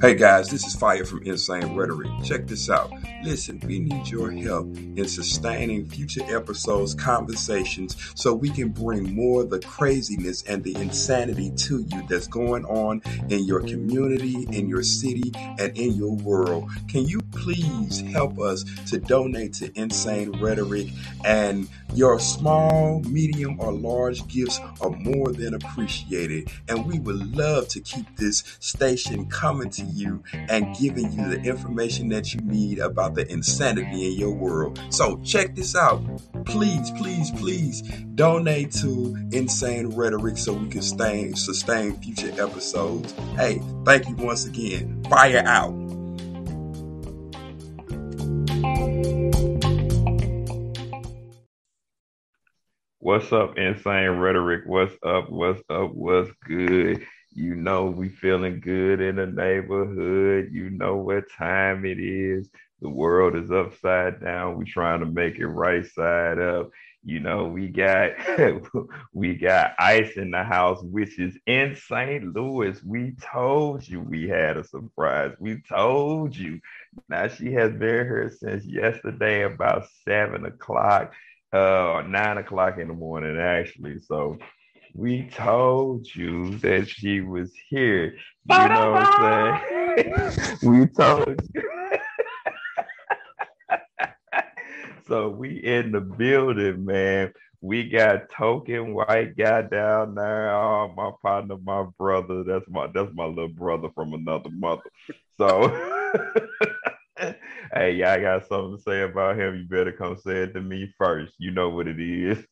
Hey guys, this is Fire from Insane Rhetoric. Check this out. Listen, we need your help in sustaining future episodes, conversations, so we can bring more of the craziness and the insanity to you that's going on in your community, in your city, and in your world. Can you please help us to donate to Insane Rhetoric? And your small, medium, or large gifts are more than appreciated. And we would love to keep this station coming to you and giving you the information that you need about the insanity in your world. So check this out. Please, please, please donate to Insane Rhetoric so we can sustain future episodes. Hey, thank you once again. Fire out. What's up, Insane Rhetoric? What's up? What's up? What's good? You know we feeling good in the neighborhood. You know what time it is. The world is upside down. We trying to make it right side up. You know, we got Ice in the house, which is in St. Louis. We told you we had a surprise. We told you. Now, she has been here since yesterday about 7 o'clock or 9 o'clock in the morning, actually. So we told you that she was here. You know what I'm saying? We told you. So we in the building, man. We got token white guy down there. Oh, my partner, my brother. That's my little brother from another mother. So hey, y'all got something to say about him? You better come say it to me first. You know what it is.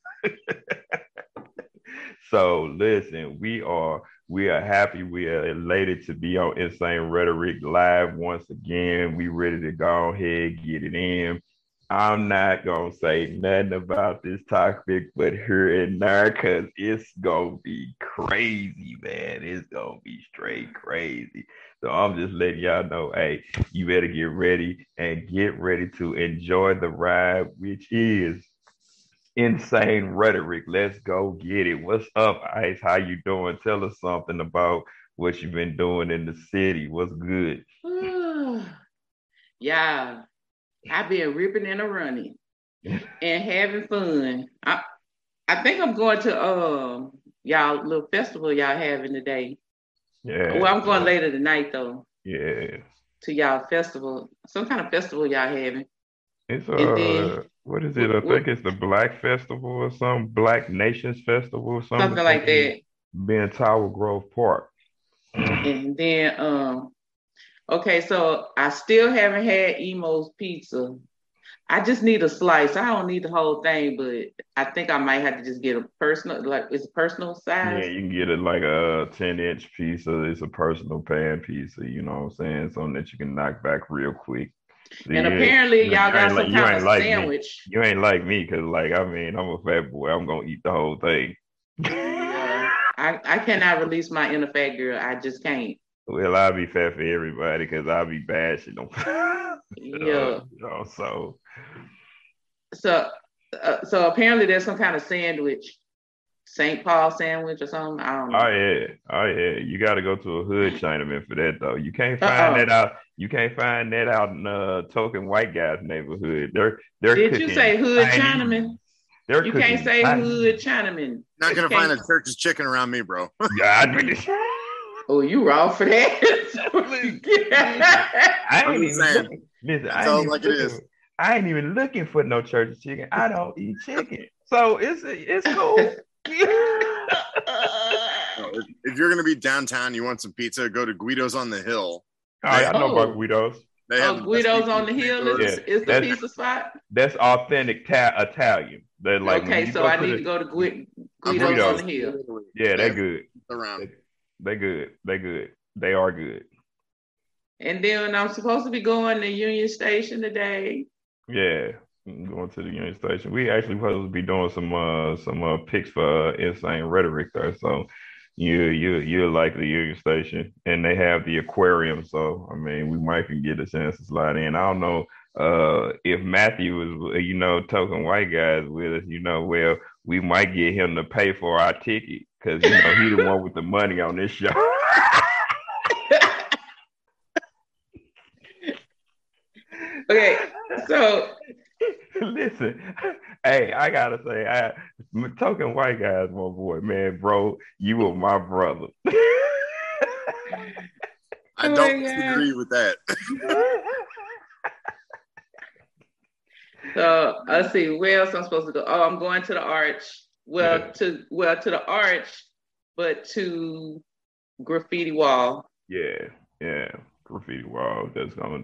So listen, we are happy. We are elated to be on Insane Rhetoric Live once again. We ready to go ahead, get it in. I'm not going to say nothing about this topic, but here and there, because it's going to be crazy, man. It's going to be straight crazy. So I'm just letting y'all know, hey, you better get ready and get ready to enjoy the ride, which is Insane Rhetoric. Let's go get it. What's up, Ice? How you doing? Tell us something about what you've been doing in the city. What's good? Yeah. I've been ripping and running and having fun. I think I'm going to y'all little festival y'all having today. Yeah. Well, I'm going later tonight though. Yeah. To y'all festival, some kind of festival y'all having. It's then, what is it? I think it's the Black Festival or something, Black Nations Festival or something. Something like that. Being Tower Grove Park. And then okay, so I still haven't had Emo's pizza. I just need a slice. I don't need the whole thing, but I think I might have to just get a personal, like it's a personal size. Yeah, you can get it like a 10-inch pizza. It's a personal pan pizza, you know what I'm saying? Something that you can knock back real quick. See, and apparently y'all got some kind of sandwich. You ain't like me, because like, I mean, I'm a fat boy. I'm going to eat the whole thing. I cannot release my inner fat girl. I just can't. Well, I'll be fat for everybody because I'll be bashing them. Yeah. So apparently there's some kind of sandwich, Saint Paul sandwich or something. I don't know. Oh yeah. You got to go to a hood Chinaman for that though. You can't find that out. You can't find that out in token white guys' neighborhood. They're. Did you say hood Chinaman? You can't say hood Chinaman. Not gonna find a church's chicken around me, bro. Yeah. Oh, you wrong for that. I ain't even looking for no church chicken. I don't eat chicken. So it's cool. If you're going to be downtown, you want some pizza, go to Guido's on the Hill. I know about Guido's. Guido's on the Hill is the pizza spot? That's authentic Italian. Like, okay, so I need to go to Guido's on the Hill. Yeah, they're good. Around. They good. They are good. And then I'm supposed to be going to Union Station today. Yeah, I'm going to the Union Station. We actually supposed to be doing some picks for Insane Rhetoric there. So you like the Union Station, and they have the aquarium. So I mean, we might can get a chance to slide in. I don't know if Matthew was talking white guys with us. Well, we might get him to pay for our ticket. because you know he the one with the money on this show. Okay, so listen, hey, I gotta say, talking white guys, my boy, man, bro, you were my brother. I don't agree with that. So let's see, where else I'm supposed to go? Oh, I'm going to the Arch. Well, yeah. to the Arch, but to Graffiti Wall. Yeah, yeah. Graffiti Wall. That's gonna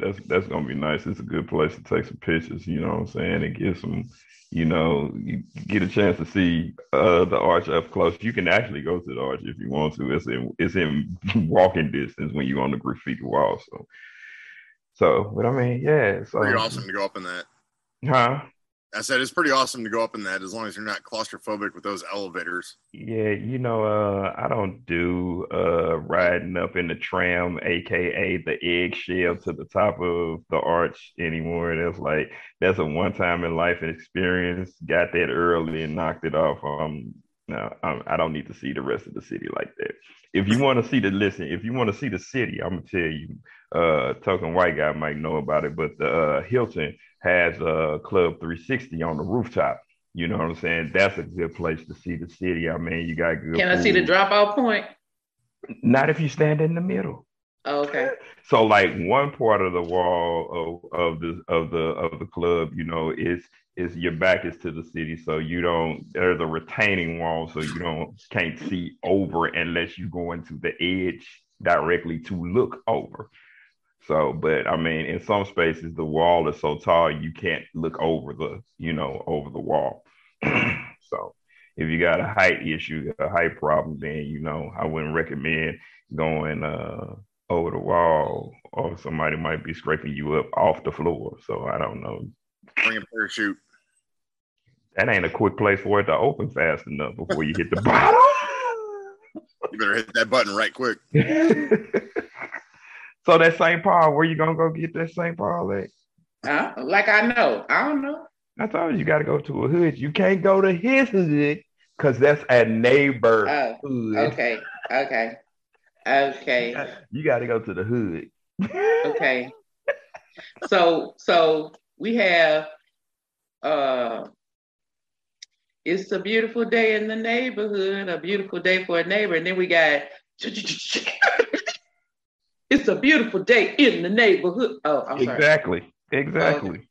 be nice. It's a good place to take some pictures, you know what I'm saying, and get some, you know, you get a chance to see the Arch up close. You can actually go to the Arch if you want to. It's in walking distance when you're on the Graffiti Wall. So but I mean, yeah, it's pretty awesome to go up in that. Huh? I said it's pretty awesome to go up in that as long as you're not claustrophobic with those elevators. Yeah, you know, I don't do riding up in the tram, aka the eggshell to the top of the Arch anymore. That's a one-time in life experience. Got that early and knocked it off. No, I don't need to see the rest of the city like that. If you want to see the city, I'm gonna tell you. Talking white guy might know about it, but the Hilton has a Club 360 on the rooftop. You know what I'm saying? That's a good place to see the city. I mean, you got good. Can food. I see the dropout point? Not if you stand in the middle. Oh, okay. So, one part of the wall of the club, you know, is your back is to the city, so there's a retaining wall, so you can't see over unless you go into the edge directly to look over. So, but I mean, in some spaces, the wall is so tall, you can't look over the wall. So if you got a height problem, then, you know, I wouldn't recommend going over the wall, or somebody might be scraping you up off the floor. So I don't know. Bring a parachute. That ain't a quick place for it to open fast enough before you hit the bottom. You better hit that button right quick. So that Saint Paul, where you gonna go get that Saint Paul at? I don't know. I told you, you gotta go to a hood. You can't go to his hood because that's a neighborhood. Oh, okay. You gotta go to the hood. Okay. So we have. It's a beautiful day in the neighborhood. A beautiful day for a neighbor, and then we got. It's a beautiful day in the neighborhood. Oh, I'm sorry. Exactly.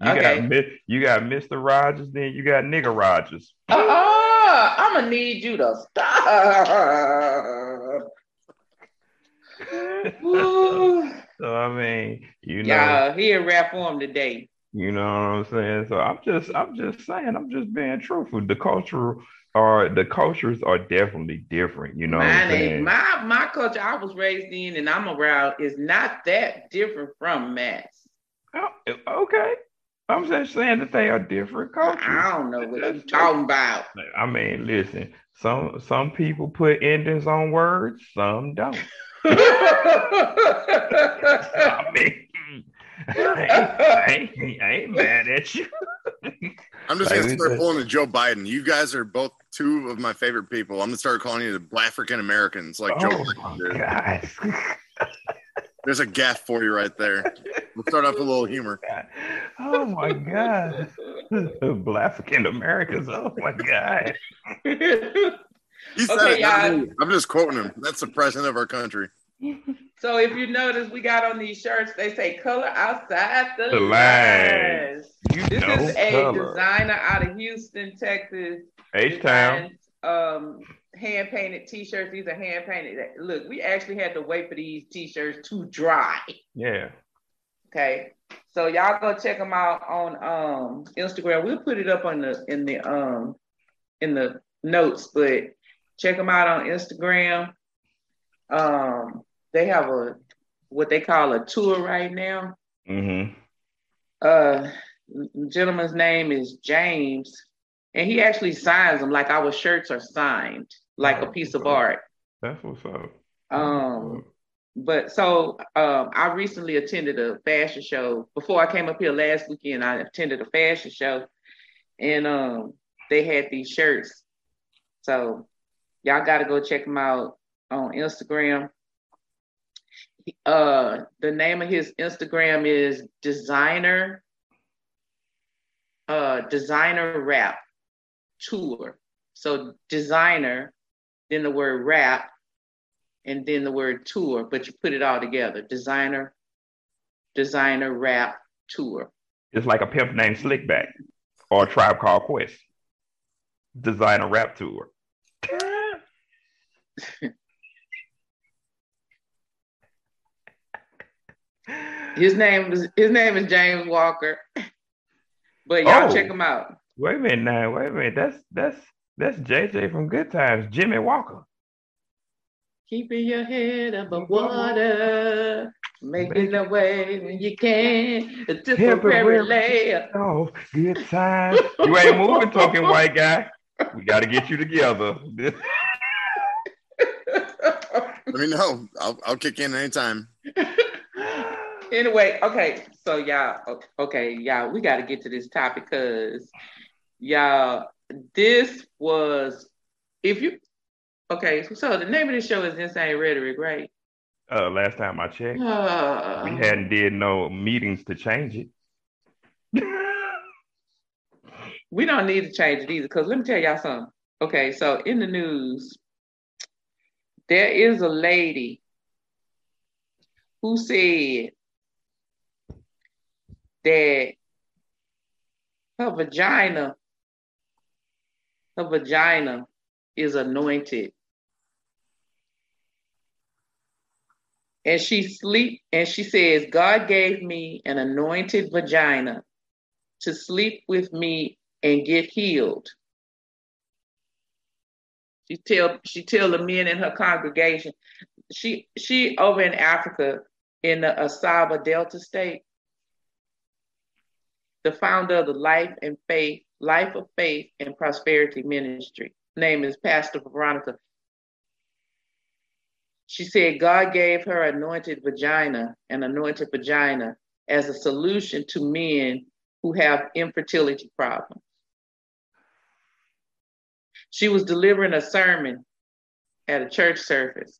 You got Mr. Rogers, then you got Nigga Rogers. I'm gonna need you to stop. So I mean, you know, yeah, he in rap form today. You know what I'm saying? So I'm just being truthful. The cultures are definitely different, you know. My culture I was raised in and I'm around is not that different from Matt's. Oh, okay. I'm just saying that they are different cultures. I don't know what you're talking about. I mean, listen, some people put endings on words, some don't. I mean, I ain't mad at you. I'm just gonna start pulling to Joe Biden. You guys are both two of my favorite people. I'm gonna start calling you the African Americans, Joe Biden. There's a gaffe for you right there. We'll start off with a little humor. Oh my God, African Americans. Oh my God. He said okay, I'm just quoting him. That's the president of our country. So if you notice, we got on these shirts, they say Color Outside the Lines. This is a designer out of Houston, Texas. H-Town. Hand-painted t-shirts. These are hand-painted. Look, we actually had to wait for these t-shirts to dry. Yeah. Okay. So y'all go check them out on Instagram. We'll put it up on in the notes, but check them out on Instagram. They have what they call a tour right now. Mm-hmm. Gentleman's name is James, and he actually signs them. Our shirts are signed, a piece of art. That's what's up. I recently attended a fashion show. Before I came up here last weekend, I attended a fashion show, and they had these shirts. So Y'all got to go check him out on Instagram. The name of his Instagram is designer rap tour. So designer, then the word rap, and then the word tour, but you put it all together. Designer rap tour. It's like a pimp named Slickback or a Tribe Called Quest. Designer rap tour. His name is James Walker. But y'all check him out. Wait a minute. That's JJ from Good Times, Jimmy Walker. Keeping your head above water, making a way when you can. A temporary layer. Oh, good times. You ain't moving, talking white guy. We got to get you together. Let me know. I'll kick in anytime. Anyway, okay. So y'all, we got to get to this topic because y'all, this was, so the name of the show is Insane Rhetoric, right? Last time I checked, we hadn't did no meetings to change it. We don't need to change it either, because let me tell y'all something. Okay, so in the news, there is a lady who said that her vagina is anointed, and she sleep. And she says, God gave me an anointed vagina to sleep with me and get healed. She tell the men in her congregation. She over in Africa, in the Asaba Delta State, the founder of the Life of Faith and Prosperity Ministry. Name is Pastor Veronica. She said God gave her an anointed vagina as a solution to men who have infertility problems. She was delivering a sermon at a church service.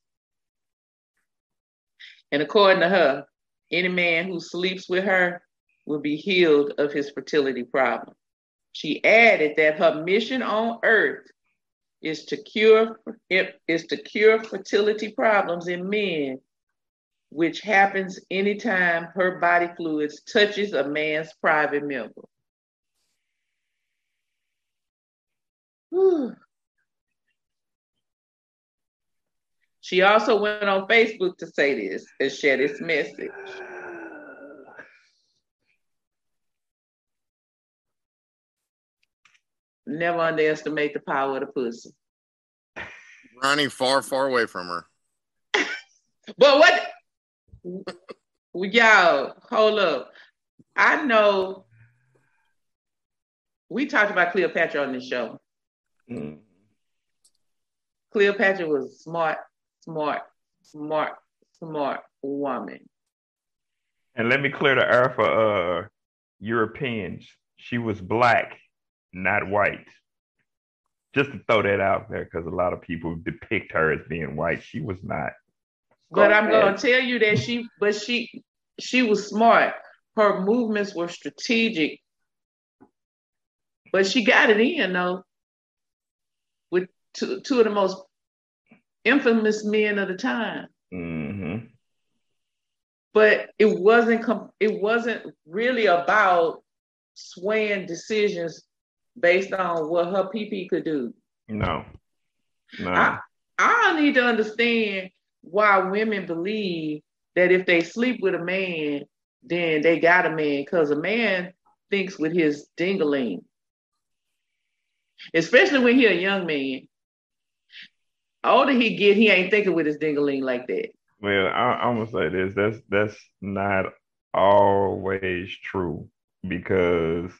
And according to her, any man who sleeps with her will be healed of his fertility problem. She added that her mission on earth is to cure fertility problems in men, which happens anytime her body fluids touches a man's private member. Whew. She also went on Facebook to say this and share this message. Never underestimate the power of the pussy. Ronnie, far, far away from her. But what? Y'all, hold up. I know we talked about Cleopatra on this show. Mm. Cleopatra was smart woman. And let me clear the air for Europeans. She was black, not white. Just to throw that out there, because a lot of people depict her as being white. She was not. But I'm going to tell you that she was smart. Her movements were strategic. But she got it in, though, with two of the most infamous men of the time. Mm-hmm. But it wasn't really about swaying decisions based on what her PP could do. No. I need to understand why women believe that if they sleep with a man, then they got a man, because a man thinks with his ding-a-ling. Especially when he's a young man. Older he get, he ain't thinking with his ding-a-ling like that. Well, I'm going to say this. That's not always true, because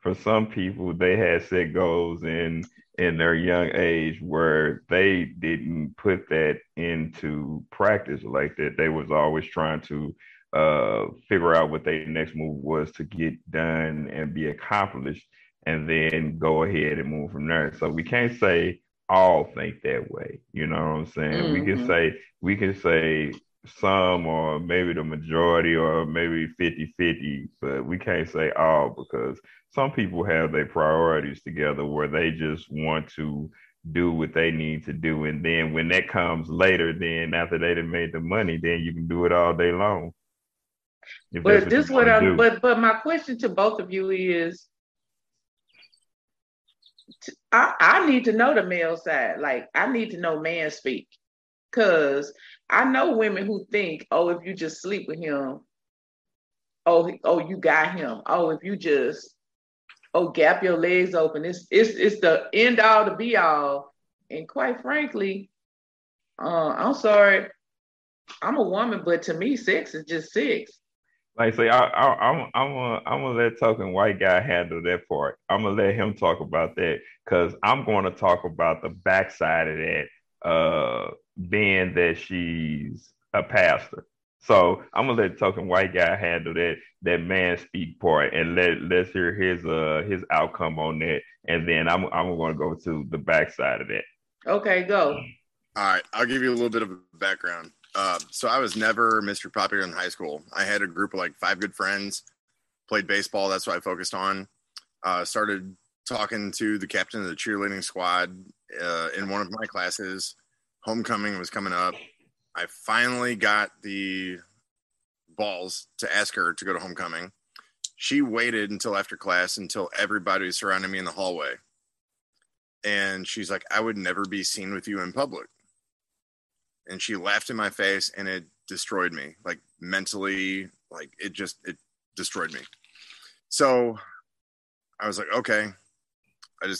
for some people, they had set goals in their young age where they didn't put that into practice like that. They was always trying to figure out what their next move was to get done and be accomplished, and then go ahead and move from there. So we can't say all think that way. You know what I'm saying? Mm-hmm. We can say some, or maybe the majority, or maybe 50-50, but we can't say all, because some people have their priorities together where they just want to do what they need to do. And then when that comes later, then after they done made the money, then you can do it all day long. But my question to both of you is, I need to know the male side. Like, I need to know man speak, because I know women who think, oh, if you just sleep with him, oh, you got him. Oh, if you just, gap your legs open. It's the end all, the be all. And quite frankly, I'm sorry, I'm a woman, but to me, sex is just sex. Like, say, I'm gonna let talking white guy handle that part. I'm gonna let him talk about that, because I'm going to talk about the backside of that, being that she's a pastor. So I'm gonna let talking white guy handle that man speak part, and let's hear his outcome on that, and then I'm gonna go to the backside of that. Okay, go. All right, I'll give you a little bit of background. So I was never Mr. Popular in high school. I had a group of like 5 good friends, played baseball. That's what I focused on. Started talking to the captain of the cheerleading squad in one of my classes. Homecoming was coming up. I finally got the balls to ask her to go to homecoming. She waited until after class, until everybody was surrounding me in the hallway. And she's like, I would never be seen with you in public. And she laughed in my face, and it destroyed me, like mentally, like it destroyed me. So I was like, okay. I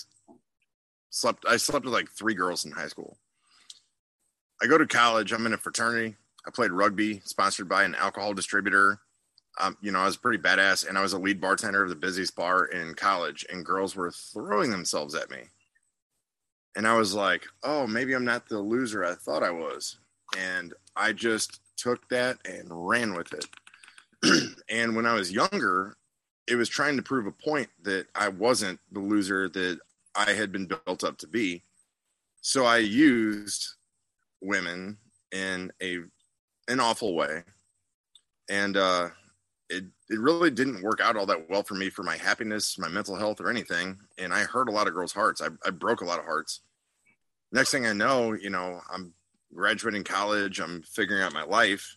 slept with like 3 girls in high school. I go to college. I'm in a fraternity. I played rugby, sponsored by an alcohol distributor. I was pretty badass, and I was a lead bartender of the busiest bar in college, and girls were throwing themselves at me. And I was like, oh, maybe I'm not the loser I thought I was. And I just took that and ran with it. And when I was younger, it was trying to prove a point that I wasn't the loser that I had been built up to be. So I used women in an awful way. And it really didn't work out all that well for me, for my happiness, my mental health, or anything. And I hurt a lot of girls' hearts. I broke a lot of hearts. Next thing I know, I'm graduating college. I'm figuring out my life.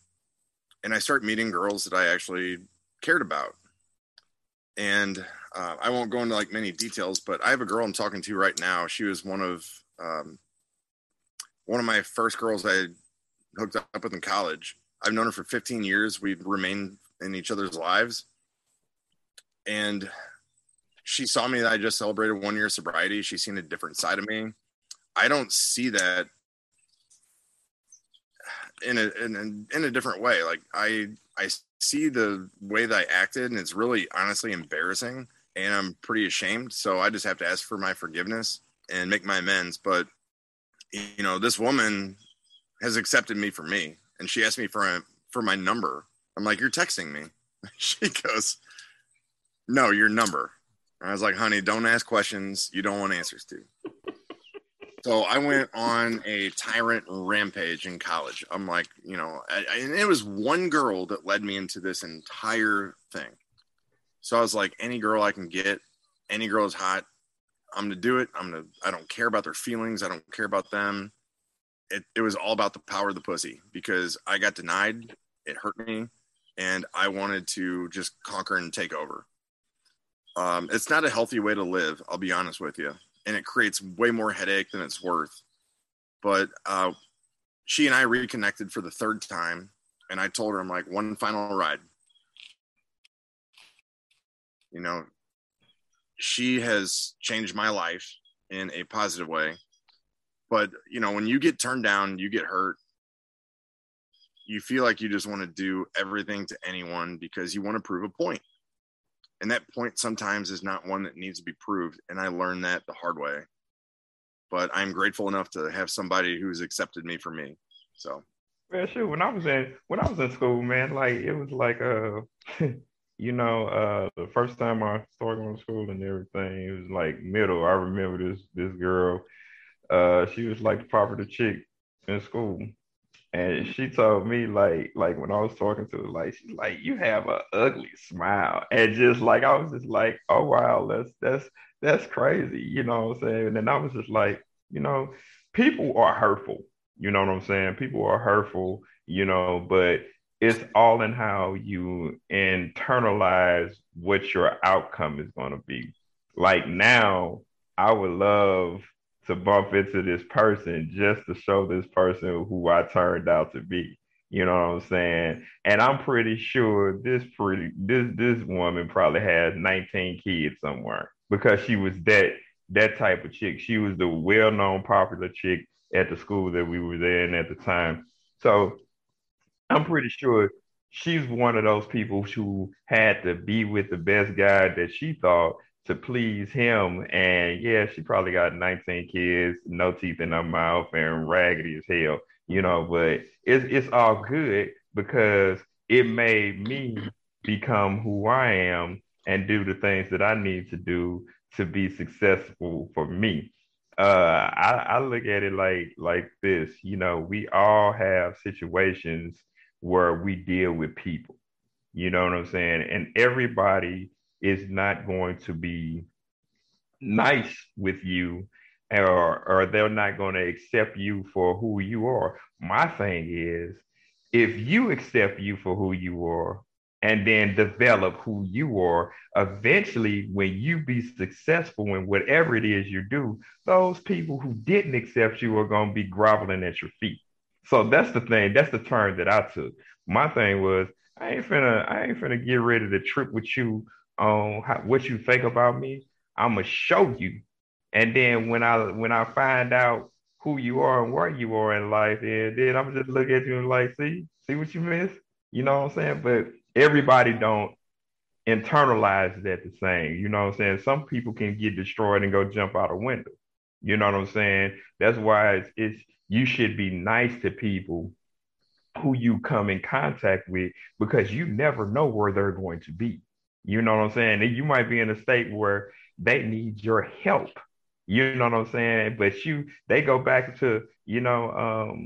And I start meeting girls that I actually cared about. And I won't go into like many details, but I have a girl I'm talking to right now. She was one of my first girls I hooked up with in college. I've known her for 15 years. We've remained in each other's lives. And she saw me that I just celebrated 1 year of sobriety. She's seen a different side of me. I don't see that in a different way. Like I see the way that I acted, and it's really honestly embarrassing, and I'm pretty ashamed. So I just have to ask for my forgiveness and make my amends. But this woman has accepted me for me, and she asked me for my number. I'm like, you're texting me. She goes, no, your number. And I was like, honey, don't ask questions you don't want answers to. So I went on a tyrant rampage in college. I'm like, and it was one girl that led me into this entire thing. So I was like, any girl I can get, any girl is hot. I'm going to do it. I don't care about their feelings. I don't care about them. It was all about the power of the pussy, because I got denied. It hurt me. And I wanted to just conquer and take over. It's not a healthy way to live, I'll be honest with you. And it creates way more headache than it's worth. But she and I reconnected for the 3rd time. And I told her, I'm like, one final ride. She has changed my life in a positive way. But, when you get turned down, you get hurt. You feel like you just want to do everything to anyone because you want to prove a point. And that point sometimes is not one that needs to be proved. And I learned that the hard way, but I'm grateful enough to have somebody who's accepted me for me. So. Yeah, sure. When I was in school, man, like it was like, the first time I started going to school and everything, it was like middle. I remember this girl, she was like the popular chick in school. And she told me, like when I was talking to her, like, she's like, you have an ugly smile. And just like, I was just like, oh, wow, that's crazy. You know what I'm saying? And then I was just like, you know, people are hurtful. You know what I'm saying? People are hurtful, you know, but it's all in how you internalize what your outcome is going to be. Like now, I would love to bump into this person just to show this person who I turned out to be. You know what I'm saying? And I'm pretty sure this woman probably has 19 kids somewhere, because she was that type of chick. She was the well-known popular chick at the school that we were in at the time. So I'm pretty sure she's one of those people who had to be with the best guy that she thought to please him. And yeah, she probably got 19 kids, no teeth in her mouth, and raggedy as hell, you know, but it's all good, because it made me become who I am and do the things that I need to do to be successful for me. I look at it like this, you know, we all have situations where we deal with people, you know what I'm saying? And everybody is not going to be nice with you, or they're not going to accept you for who you are. My thing is, if you accept you for who you are and then develop who you are, eventually when you be successful in whatever it is you do, those people who didn't accept you are going to be groveling at your feet. So that's the thing. That's the turn that I took. My thing was, I ain't finna get ready to trip with you on what you think about me. I'm gonna show you, and then when I find out who you are and where you are in life, and then I'm just look at you and like, see what you missed. You know what I'm saying? But everybody don't internalize that the same. You know what I'm saying? Some people can get destroyed and go jump out a window. You know what I'm saying? That's why it's you should be nice to people who you come in contact with, because you never know where they're going to be. You know what I'm saying? You might be in a state where they need your help. You know what I'm saying? But they go back to, you know,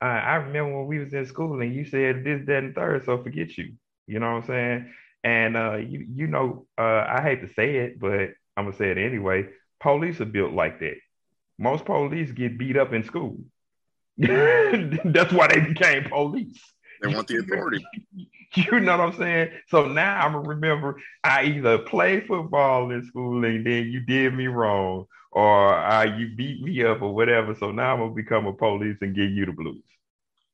I remember when we was in school and you said this, that, and third, so forget you. You know what I'm saying? And you know, I hate to say it, but I'm gonna say it anyway. Police are built like that. Most police get beat up in school. That's why they became police. They want the authority. You know what I'm saying? So now I'm going to remember, I either played football in school and then you did me wrong, or you beat me up or whatever. So now I'm going to become a police and give you the blues.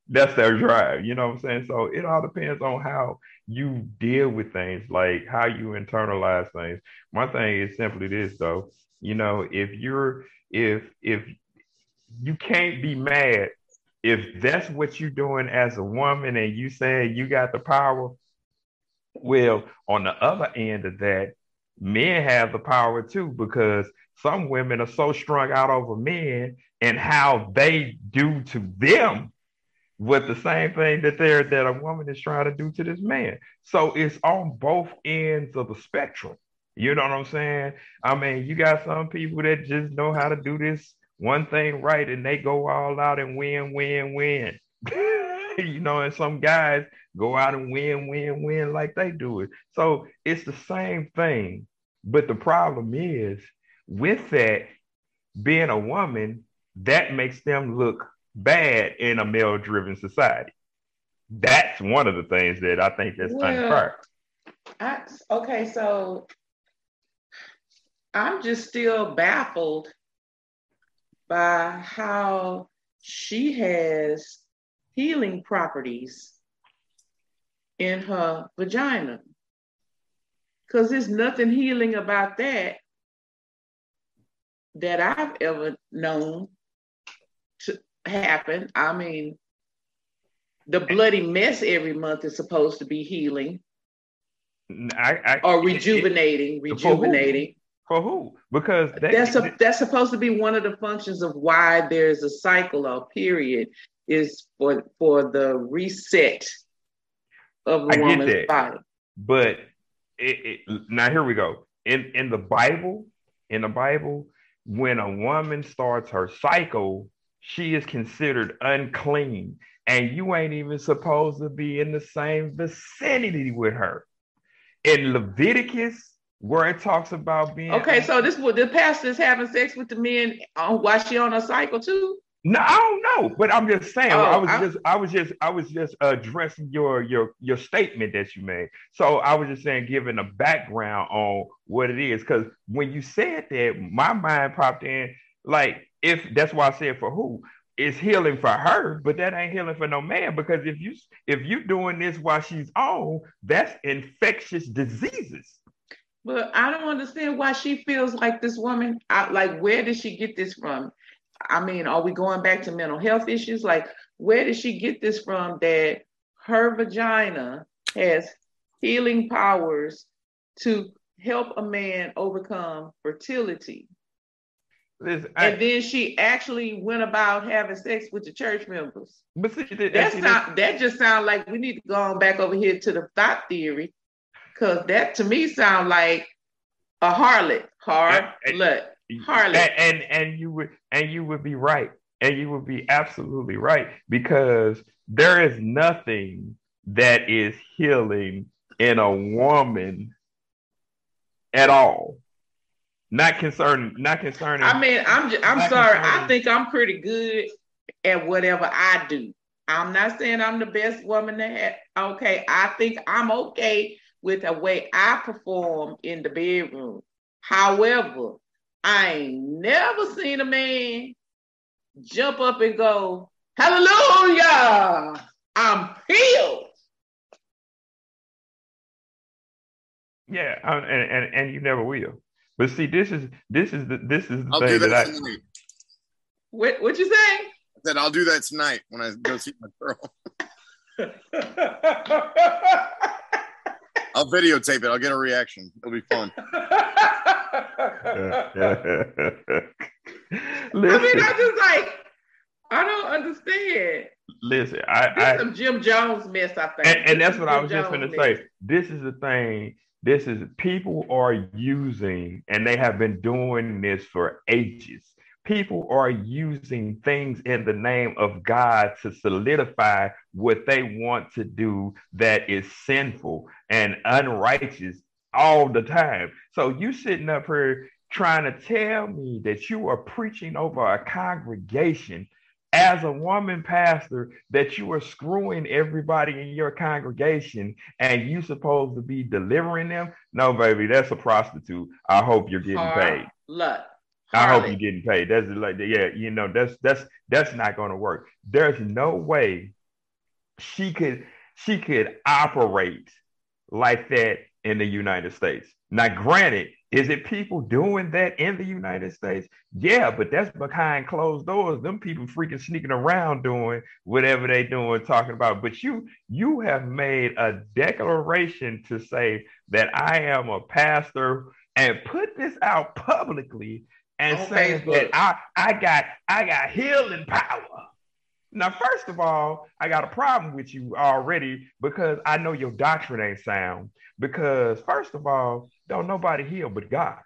That's their drive. You know what I'm saying? So it all depends on how you deal with things, like how you internalize things. My thing is simply this, though. You know, if you can't be mad. If that's what you're doing as a woman and you say you got the power, well, on the other end of that, men have the power too, because some women are so strung out over men and how they do to them with the same thing that a woman is trying to do to this man. So it's on both ends of the spectrum. You know what I'm saying? I mean, you got some people that just know how to do this one thing right, and they go all out and win. You know, and some guys go out and win like they do it. So it's the same thing. But the problem is with that, being a woman, that makes them look bad in a male-driven society. That's one of the things that I think that's unfair. Okay, so I'm just still baffled by how she has healing properties in her vagina. Because there's nothing healing about that I've ever known to happen. I mean, the bloody mess every month is supposed to be healing. Or rejuvenating. For who? Because that's supposed to be one of the functions of why there's a cycle or period, is for the reset of a woman's body. But now here we go. In the Bible, when a woman starts her cycle, she is considered unclean, and you ain't even supposed to be in the same vicinity with her. In Leviticus, where it talks about being so this would the pastor's having sex with the men while she on a cycle too? No, I don't know, but I'm just saying. I was just addressing your statement that you made. So I was just saying, giving a background on what it is, because when you said that, my mind popped in. Like, if that's why I said for who, it's healing for her, but that ain't healing for no man, because if you doing this while she's on, that's infectious diseases. But I don't understand why she feels like this woman. Like, where did she get this from? I mean, are we going back to mental health issues? Like, where did she get this from that her vagina has healing powers to help a man overcome fertility? Listen, and then she actually went about having sex with the church members. But see, that just sounds like we need to go on back over here to the thought theory, because that to me sounds like a harlot. And you would be right, and you would be absolutely right, because there is nothing that is healing in a woman at all. Not concerning. I mean, I'm sorry. Concerning. I think I'm pretty good at whatever I do. I'm not saying I'm the best woman to have. Okay, I think I'm okay with the way I perform in the bedroom. However, I ain't never seen a man jump up and go, "Hallelujah, I'm healed." Yeah, and you never will. But see, this is the I'll thing do that tonight. What you say? I said I'll do that tonight when I go see my girl. I'll videotape it. I'll get a reaction. It'll be fun. Listen, I mean, I just like, I don't understand. Listen, this is some Jim Jones mess, I think. And that's what I was just going to say. This is the thing. This is, people are using, and they have been doing this for ages. People are using things in the name of God to solidify what they want to do that is sinful and unrighteous all the time. So you sitting up here trying to tell me that you are preaching over a congregation as a woman pastor, that you are screwing everybody in your congregation and you supposed to be delivering them? No, baby, that's a prostitute. I hope you're getting paid. Look, I hope you're getting paid. That's like, yeah, you know, that's not going to work. There's no way she could operate like that in the United States. Now, granted, is it people doing that in the United States? Yeah, but that's behind closed doors. Them people freaking sneaking around doing whatever they doing, talking about. But you have made a declaration to say that I am a pastor and put this out publicly and say that I got healing power. Now, first of all, I got a problem with you already, because I know your doctrine ain't sound. Because first of all, don't nobody heal but God.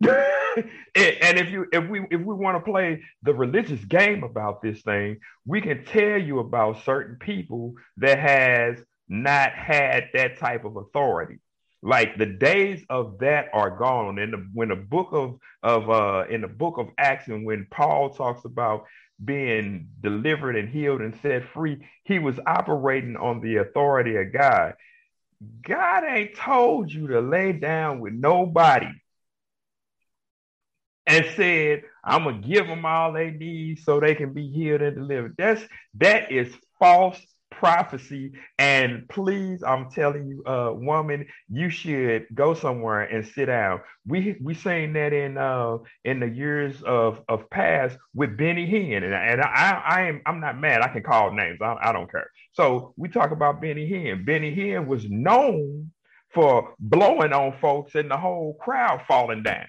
And if we want to play the religious game about this thing, we can tell you about certain people that has not had that type of authority. Like, the days of that are gone. In the book of Acts, and when Paul talks about being delivered and healed and set free, he was operating on the authority of God. God ain't told you to lay down with nobody and said, I'm going to give them all they need so they can be healed and delivered. That is false prophecy. And please, I'm telling you, woman, you should go somewhere and sit down. We seen that in the years of past with Benny Hinn, and I'm not mad. I can call names. I don't care. So we talk about Benny Hinn. Benny Hinn was known for blowing on folks and the whole crowd falling down,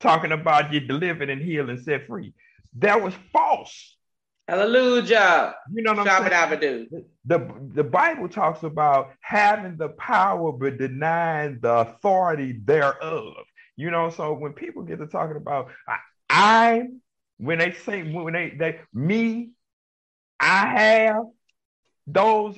talking about you delivered and healed and set free. That was false. Hallelujah. You know what I'm saying? The Bible talks about having the power, but denying the authority thereof. You know, so when people get to talking about those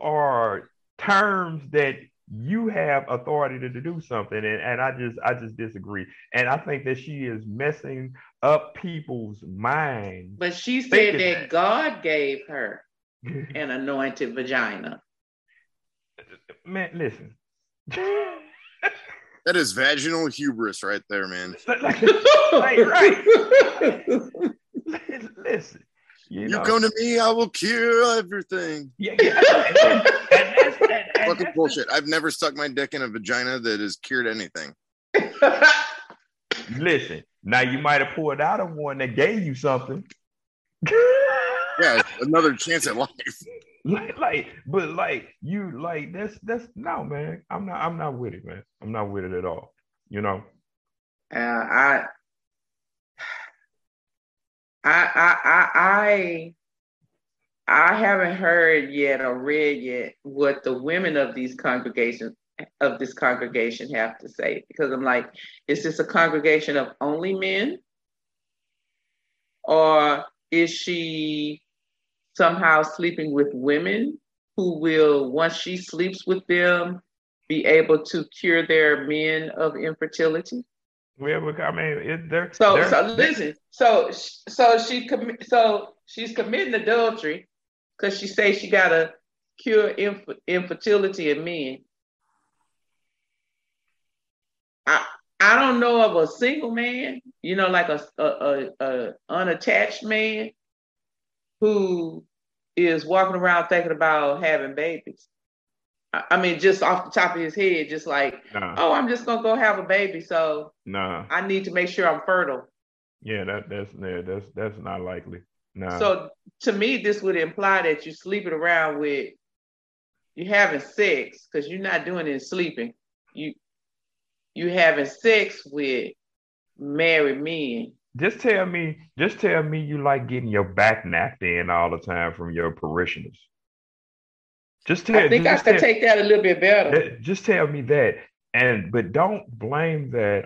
are terms that you have authority to do something, and I just disagree, and I think that she is messing up people's minds. But she said that God gave her an anointed vagina. Man, listen. That is vaginal hubris right there, man. Right. Listen. You come to me, I will cure everything. Yeah. And fucking bullshit. I've never stuck my dick in a vagina that has cured anything. Listen, now you might have pulled out of one that gave you something. Yeah, another chance at life. No, man. I'm not with it, man. I'm not with it at all. You know. I haven't heard yet or read yet what the women of this congregation have to say, because I'm like, is this a congregation of only men, or is she somehow sleeping with women who will, once she sleeps with them, be able to cure their men of infertility? Yeah, I mean, she's committing adultery because she says she got to cure infertility in men. I don't know of a single man, you know, like a unattached man who is walking around thinking about having babies. I mean, just off the top of his head, just like, I'm just gonna go have a baby, so I need to make sure I'm fertile. Yeah, that's not likely. Nah. So to me, this would imply that you're sleeping around with, you having sex, because you're not doing it sleeping. You having sex with married men. Just tell me you like getting your back napped in all the time from your parishioners. I could take that a little bit better. Just tell me that, but don't blame that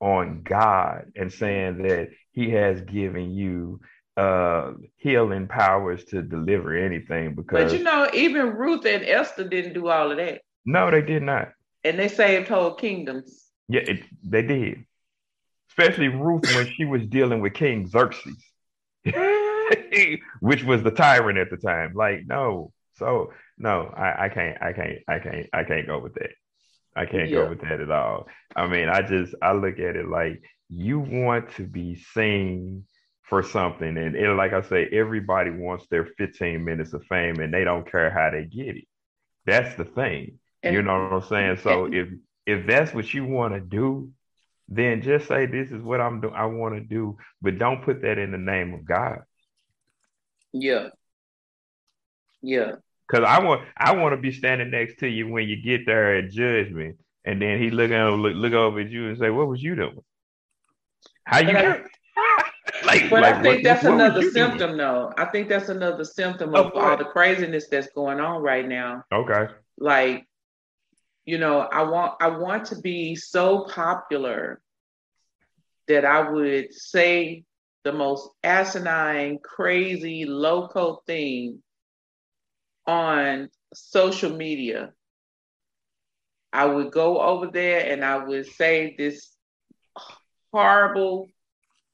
on God and saying that He has given you healing powers to deliver anything. Because, but you know, even Ruth and Esther didn't do all of that. No, they did not. And they saved whole kingdoms. Yeah, they did. Especially Ruth when she was dealing with King Xerxes, which was the tyrant at the time. Like, no. So no, I can't go with that. I can't go with that at all. I mean, I look at it like you want to be seen for something, and like I say, everybody wants their 15 minutes of fame, and they don't care how they get it. That's the thing. You know what I'm saying? So if that's what you want to do, then just say this is what I'm doing. I want to do, but don't put that in the name of God. Yeah. Yeah, because I want to be standing next to you when you get there at judgment, and then he look over at you and say, "What was you doing? How you?" I think that's another symptom, though. I think that's another symptom of all the craziness that's going on right now. Okay, like, you know, I want to be so popular that I would say the most asinine, crazy, loco thing on social media. I would go over there and I would say this horrible,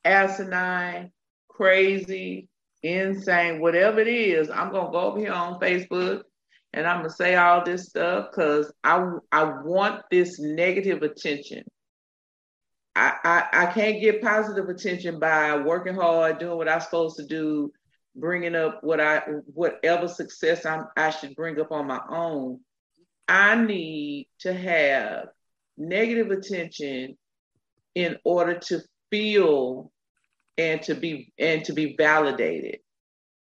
asinine, crazy, insane, whatever it is. I'm gonna go over here on Facebook and I'm gonna say all this stuff because I want this negative attention. I can't get positive attention by working hard, doing what I'm supposed to do, bringing up whatever success I should bring up on my own. I need to have negative attention in order to feel and to be validated.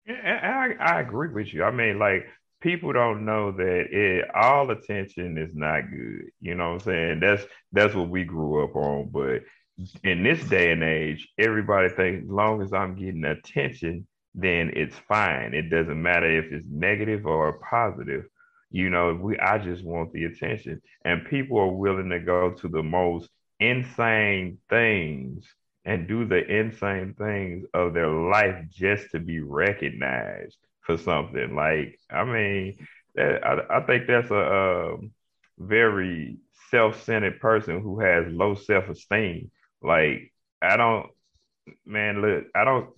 Yeah, I agree with you. I mean, like, people don't know that all attention is not good. You know what I'm saying? That's what we grew up on. But in this day and age, everybody thinks as long as I'm getting attention, then it's fine. It doesn't matter if it's negative or positive. You know, I just want the attention. And people are willing to go to the most insane things and do the insane things of their life just to be recognized for something. Like, I mean, I think that's a very self-centered person who has low self-esteem. Like, I don't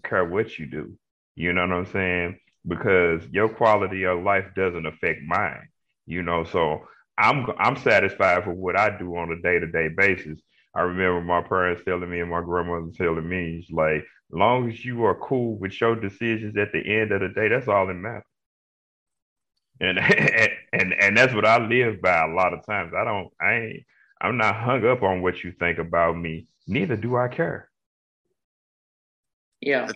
care what you do. You know what I'm saying? Because your quality of life doesn't affect mine, you know? So I'm satisfied for what I do on a day-to-day basis. I remember my parents telling me and my grandmother telling me, like, long as you are cool with your decisions at the end of the day, that's all that matters. And that's what I live by a lot of times. I'm not hung up on what you think about me. Neither do I care. Yeah.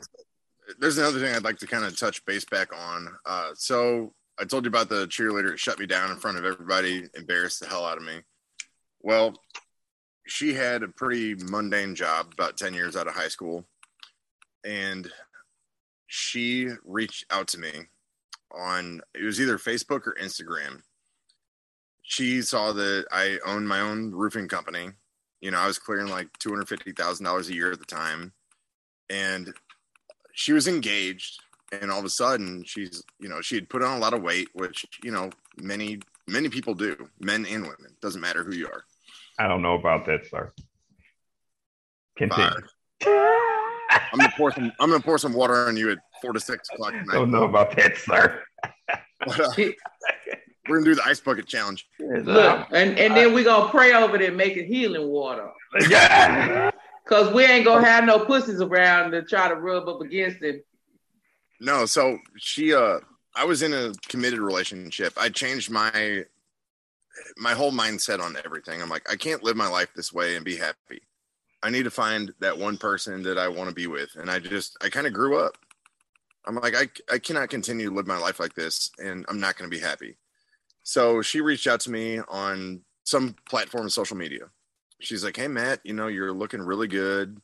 There's another thing I'd like to kind of touch base back on. So I told you about the cheerleader that shut me down in front of everybody, embarrassed the hell out of me. Well, she had a pretty mundane job about 10 years out of high school. And she reached out to me on, it was either Facebook or Instagram. She saw that I owned my own roofing company. You know, I was clearing like $250,000 a year at the time. And she was engaged, and all of a sudden she's, you know, she had put on a lot of weight, which, you know, many people do, men and women, doesn't matter who you are. I don't know about that, sir. Continue. I'm gonna pour some water on you at 4 to 6 o'clock tonight. Don't know about that, sir. But, we're gonna do the ice bucket challenge. Look, and then we're gonna pray over it and make it healing water. Yeah. Because we ain't going to have no pussies around to try to rub up against him. No, so she, I was in a committed relationship. I changed my whole mindset on everything. I'm like, I can't live my life this way and be happy. I need to find that one person that I want to be with. And I kind of grew up. I'm like, I cannot continue to live my life like this, and I'm not going to be happy. So she reached out to me on some platform of social media. She's like, hey, Matt, you know, you're looking really good.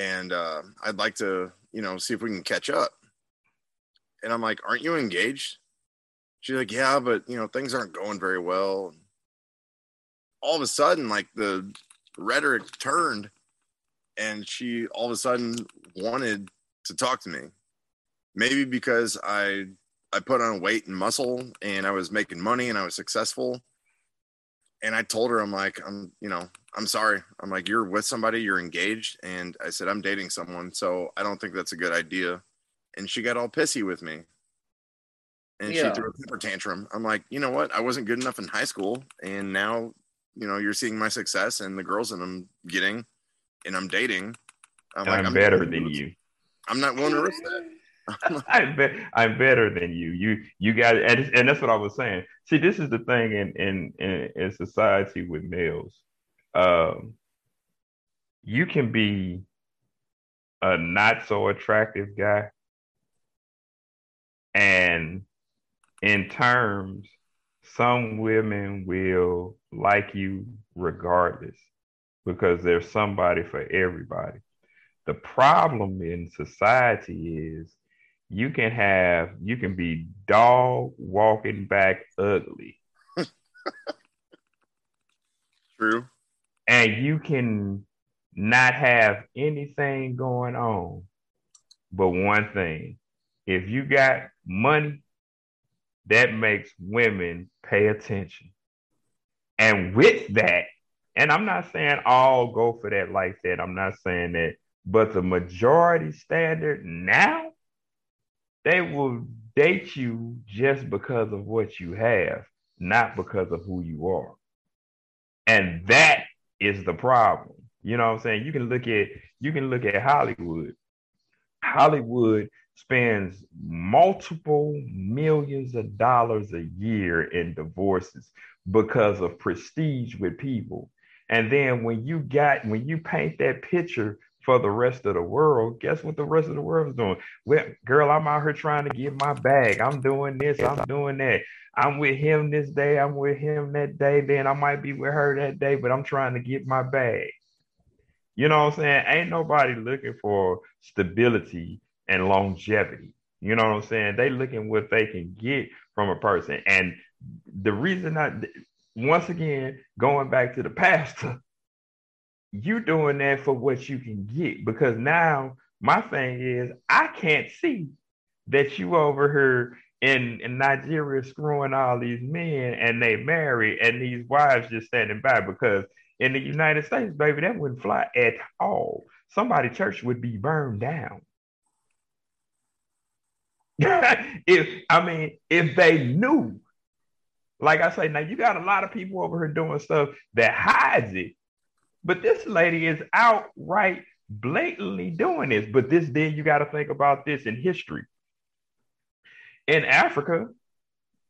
And I'd like to, you know, see if we can catch up. And I'm like, aren't you engaged? She's like, yeah, but, you know, things aren't going very well. All of a sudden, like, the rhetoric turned. And she all of a sudden wanted to talk to me. Maybe because I put on weight and muscle, and I was making money, and I was successful. And I told her, I'm like, I'm sorry. I'm like, you're with somebody, you're engaged. And I said, I'm dating someone. So I don't think that's a good idea. And she got all pissy with me. And yeah. She threw a temper tantrum. I'm like, you know what? I wasn't good enough in high school. And now, you know, you're seeing my success and the girls that I'm getting and I'm dating. I'm better than you. I'm not willing to risk that. I'm better than you. You got it. And that's what I was saying. See, this is the thing in society with males. You can be a not so attractive guy, and in terms, some women will like you regardless because there's somebody for everybody. The problem in society is you can be dog walking back ugly. True. And you can not have anything going on. But one thing, if you got money, that makes women pay attention. And with that, and I'm not saying all go for that like that. I'm not saying that. But the majority standard now, they will date you just because of what you have, not because of who you are. And that is the problem. You know what I'm saying? You can look at Hollywood. Hollywood spends multiple millions of dollars a year in divorces because of prestige with people. And then when you paint that picture for the rest of the world, guess what the rest of the world is doing? Well, girl, I'm out here trying to get my bag. I'm doing this, I'm doing that. I'm with him this day, I'm with him that day, then I might be with her that day, but I'm trying to get my bag. You know what I'm saying? Ain't nobody looking for stability and longevity. You know what I'm saying? They looking what they can get from a person. And the reason once again, going back to the pastor, you doing that for what you can get, because now my thing is, I can't see that you over here in Nigeria screwing all these men and they marry and these wives just standing by, because in the United States, baby, that wouldn't fly at all. Somebody's church would be burned down. If they knew, like I say, now you got a lot of people over here doing stuff that hides it, but this lady is outright blatantly doing this. But this, then you got to think about this in history. In Africa,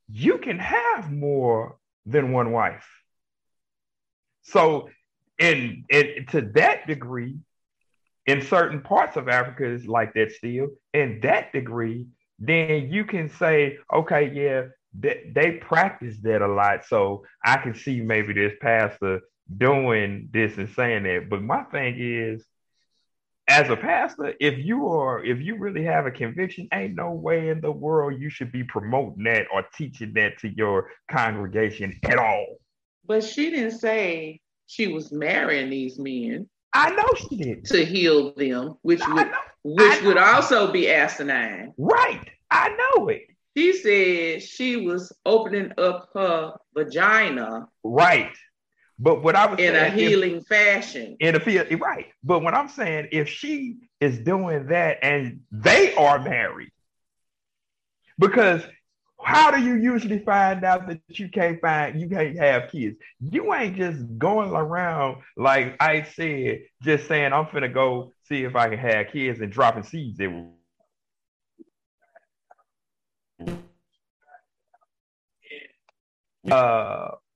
you can have more than one wife. So to that degree, in certain parts of Africa is like that still. In that degree, then you can say, okay, yeah, they practice that a lot. So I can see maybe this pastor doing this and saying that. But my thing is, as a pastor, if you really have a conviction, ain't no way in the world you should be promoting that or teaching that to your congregation at all. But she didn't say she was marrying these men. I know she didn't. To heal them, which would also be asinine. Right. I know it. She said she was opening up her vagina. Right. But what I was saying, in a healing fashion. In a field, right. But what I'm saying, if she is doing that and they are married, because how do you usually find out that you can't have kids? You ain't just going around, like I said, just saying, I'm finna go see if I can have kids and dropping seeds everywhere.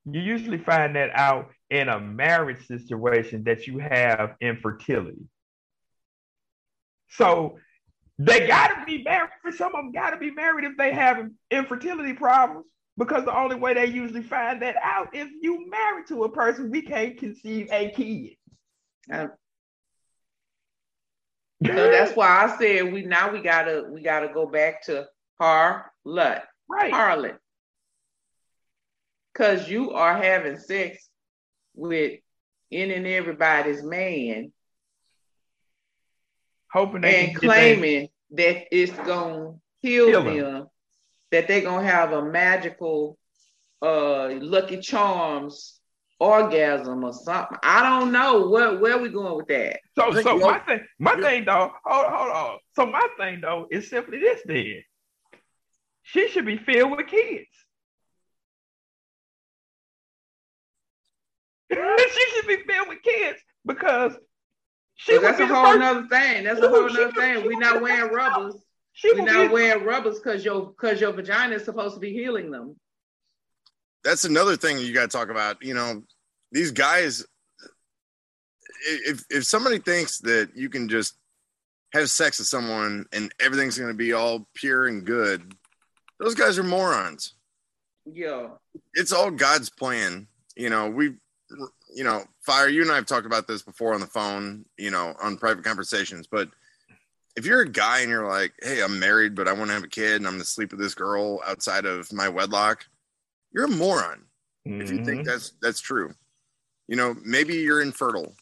You usually find that out in a marriage situation that you have infertility. So they got to be married. Some of them got to be married if they have infertility problems, because the only way they usually find that out if you married to a person, we can't conceive a kid. So that's why I said we gotta go back to harlot. Right. Harlot. Because you are having sex with any and everybody's man, hoping they and claiming that it's gonna heal them, that they're gonna have a magical Lucky Charms orgasm or something. I don't know where we going with that. So my thing though, hold on. So my thing though is simply this: then she should be filled with kids. She should be filled with kids, because that's a whole nother thing. That's a whole nother thing. We're not wearing rubbers. We're not wearing rubbers because your vagina is supposed to be healing them. That's another thing you got to talk about. You know, these guys, if somebody thinks that you can just have sex with someone and everything's going to be all pure and good, those guys are morons. Yeah. It's all God's plan. You know, Fire, you and I have talked about this before on the phone, you know, on private conversations, but if you're a guy and you're like, hey, I'm married, but I want to have a kid and I'm going to sleep with this girl outside of my wedlock, you're a moron. Mm-hmm. If you think that's true. You know, maybe you're infertile,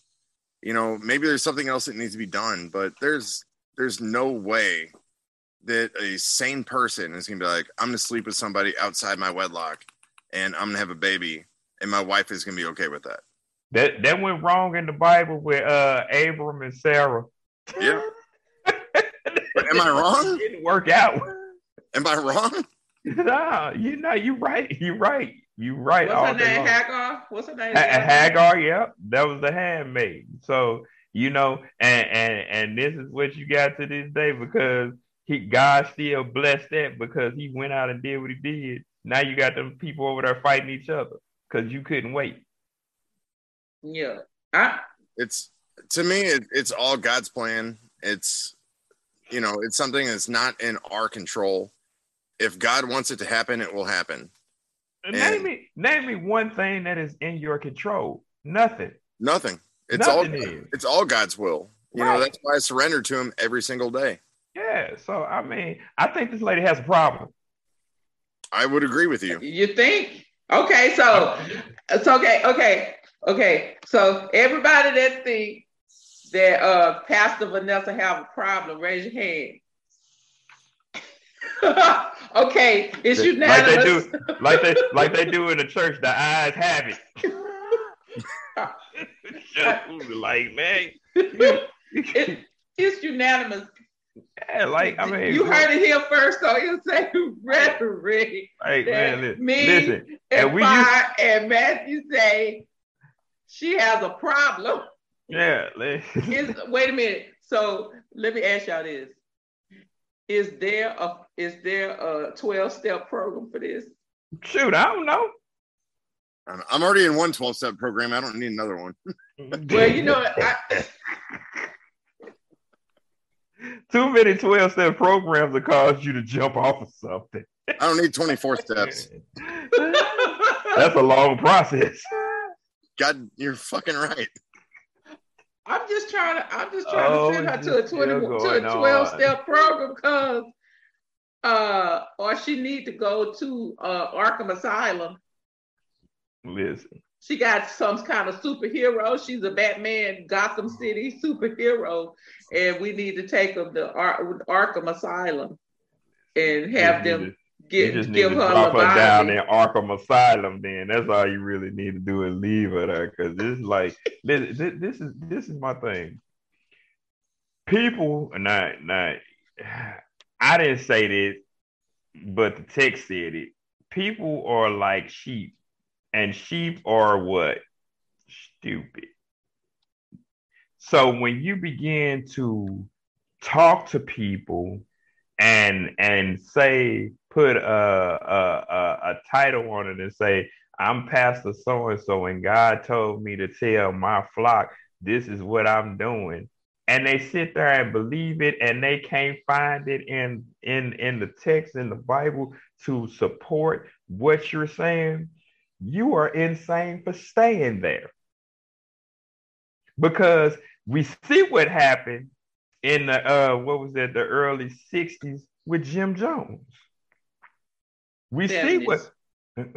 you know, maybe there's something else that needs to be done, but there's no way that a sane person is going to be like, I'm going to sleep with somebody outside my wedlock and I'm going to have a baby. And my wife is going to be okay with that. That went wrong in the Bible with Abram and Sarah. Yeah. Am I wrong? It didn't work out. Am I wrong? No, you're right. You're right. What's her name? Hagar? What's her name? Hagar, yep. That was the handmaid. So, you know, and this is what you got to this day, because God still blessed that, because he went out and did what he did. Now you got them people over there fighting each other. Because you couldn't wait. Yeah. It's all God's plan. It's, you know, it's something that's not in our control. If God wants it to happen, it will happen. Name me one thing that is in your control. Nothing. It's all God's will. You know, that's why I surrender to him every single day. Yeah. So, I think this lady has a problem. I would agree with you. You think? Okay, so it's okay. Okay. Okay. So everybody that thinks that Pastor Vanessa have a problem, raise your hand. Okay, it's unanimous. Like they do in the church, the eyes have it. Just like, man, it's unanimous. Yeah, like, I mean, you heard it here first, so you say rhetoric. Like, man, listen, and Matthew say she has a problem. Yeah. Wait a minute. So let me ask y'all this. Is there a 12-step program for this? Shoot, I don't know. I'm already in one 12-step program. I don't need another one. Well, you know, too many 12-step programs that cause you to jump off of something. I don't need 24 steps. That's a long process. God, you're fucking right. I'm just trying to send her to a 12-step program because, or she need to go to Arkham Asylum. Listen, she got some kind of superhero. She's a Batman, Gotham City superhero, and we need to take her to Arkham Asylum and have them give her drop her down in Arkham Asylum. Then that's all you really need to do is leave her there, because this is like this is my thing. People, not. I didn't say this, but the text said it. People are like sheep, and sheep are what? Stupid. So when you begin to talk to people and say, put a title on it and say, I'm Pastor so-and-so, and God told me to tell my flock, this is what I'm doing. And they sit there and believe it, and they can't find it in the text, in the Bible, to support what you're saying. You are insane for staying there. Because we see what happened in the early 60s with Jim Jones. We see what,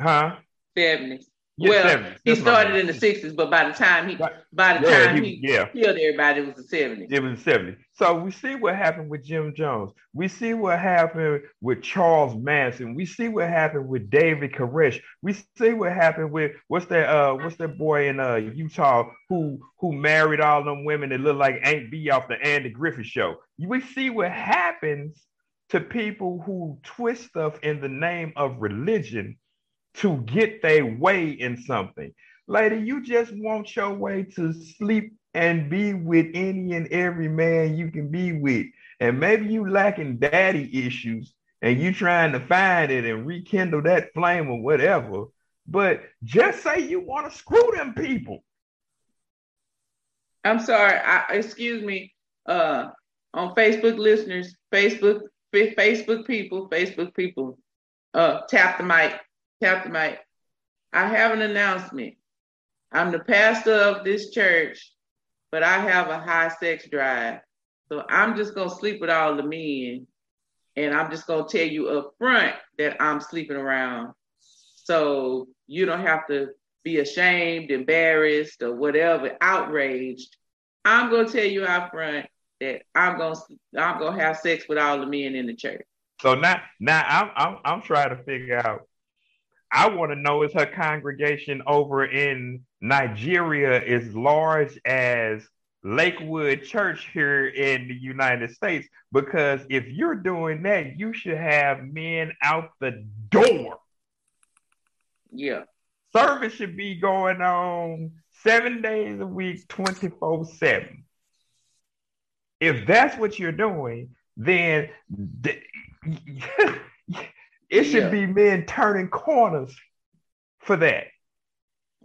huh? 70s. Yeah, well, 70s. He started in the 60s, but by the time he killed everybody, it was the 70s. It was the 70s. So we see what happened with Jim Jones. We see what happened with Charles Manson. We see what happened with David Koresh. We see what happened with what's that boy in Utah who married all them women that look like Aunt B off the Andy Griffith show. We see what happens to people who twist stuff in the name of religion to get their way in something. Lady, you just want your way to sleep and be with any and every man you can be with. And maybe you lacking daddy issues and you trying to find it and rekindle that flame or whatever, but just say you want to screw them people. I'm sorry, excuse me. On Facebook listeners, Facebook people, tap the mic. I have an announcement. I'm the pastor of this church, but I have a high sex drive. So I'm just going to sleep with all the men. And I'm just going to tell you up front that I'm sleeping around. So you don't have to be ashamed, embarrassed, or whatever, outraged. I'm going to tell you out front that I'm gonna have sex with all the men in the church. So now I'm trying to figure out. I want to know, is her congregation over in Nigeria as large as Lakewood Church here in the United States? Because if you're doing that, you should have men out the door. Yeah, service should be going on 7 days a week, 24/7. If that's what you're doing, then it should be men turning corners for that.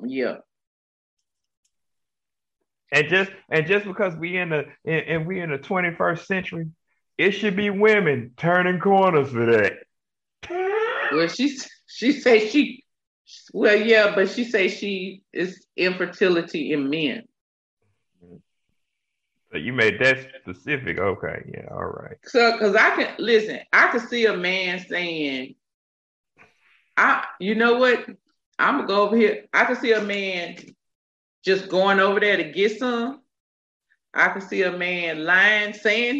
Yeah. And just because we in the 21st century, it should be women turning corners for that. Well, she says she is infertility in men. So you made that specific. Okay. Yeah. All right. So, because I can see a man saying, You know what? I'm gonna go over here. I can see a man just going over there to get some. I can see a man lying, saying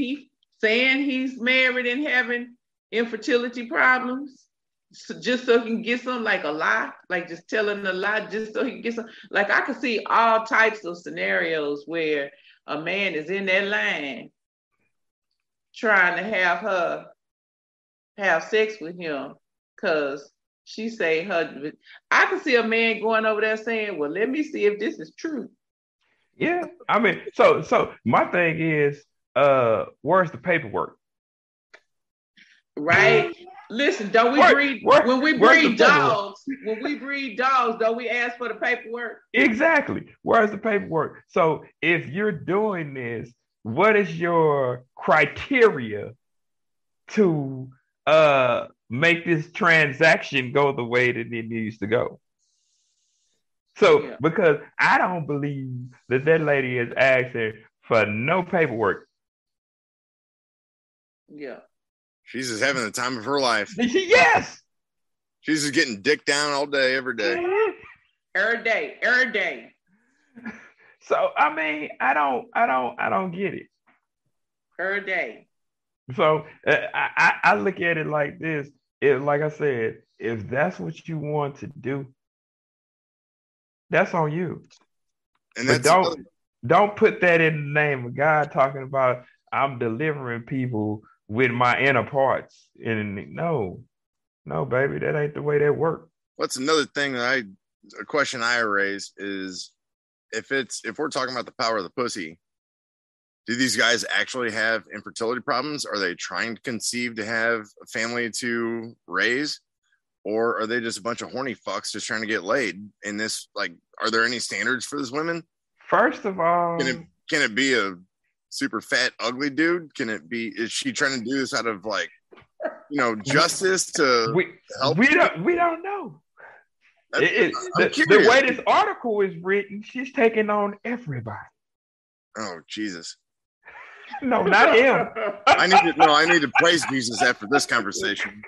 he's married and having infertility problems, so just so he can get some, like a lie, like just telling a lie, just so he can get some. Like I can see all types of scenarios where a man is in that line trying to have her have sex with him because she say her. I can see a man going over there saying, well, let me see if this is true. Yeah, I mean, so my thing is, where's the paperwork? Right. Listen, don't we breed when we breed dogs, don't we ask for the paperwork? Exactly. Where's the paperwork? So if you're doing this, what is your criteria to make this transaction go the way that it needs to go? So, yeah. Because I don't believe that lady is asking for no paperwork. Yeah. She's just having the time of her life. Yes. She's just getting dicked down all day, every day. Every day. So, I mean, I don't get it. Every day. So I look at it like this. If, like I said, if that's what you want to do, that's on you. And that's don't put that in the name of God talking about I'm delivering people with my inner parts. And no, baby, that ain't the way that works. What's another thing that a question I raise is if we're talking about the power of the pussy, do these guys actually have infertility problems? Are they trying to conceive to have a family to raise? Or are they just a bunch of horny fucks just trying to get laid? And this, like, are there any standards for these women? First of all, can it be a super fat, ugly dude? Can it be? Is she trying to do this out of justice to help? We don't know. The way this article is written, she's taking on everybody. Oh Jesus! No, not him. I need to praise Jesus after this conversation.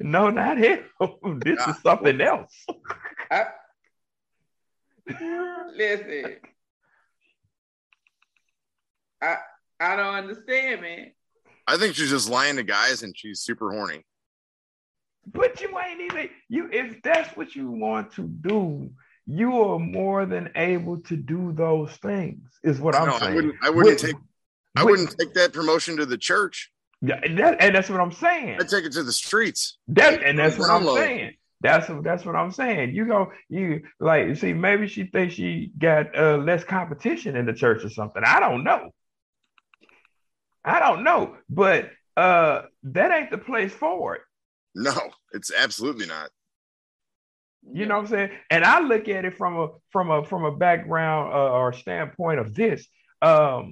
No, not him. This is something else. Listen, I don't understand, man. I think she's just lying to guys, and she's super horny. But you ain't even you. If that's what you want to do, you are more than able to do those things. Is what I'm saying. I wouldn't take that promotion to the church. And that's what I'm saying. I take it to the streets. That's what I'm saying. Maybe she thinks she got less competition in the church or something. I don't know. But that ain't the place for it. No, it's absolutely not. You know what I'm saying? And I look at it from a background or standpoint of this. I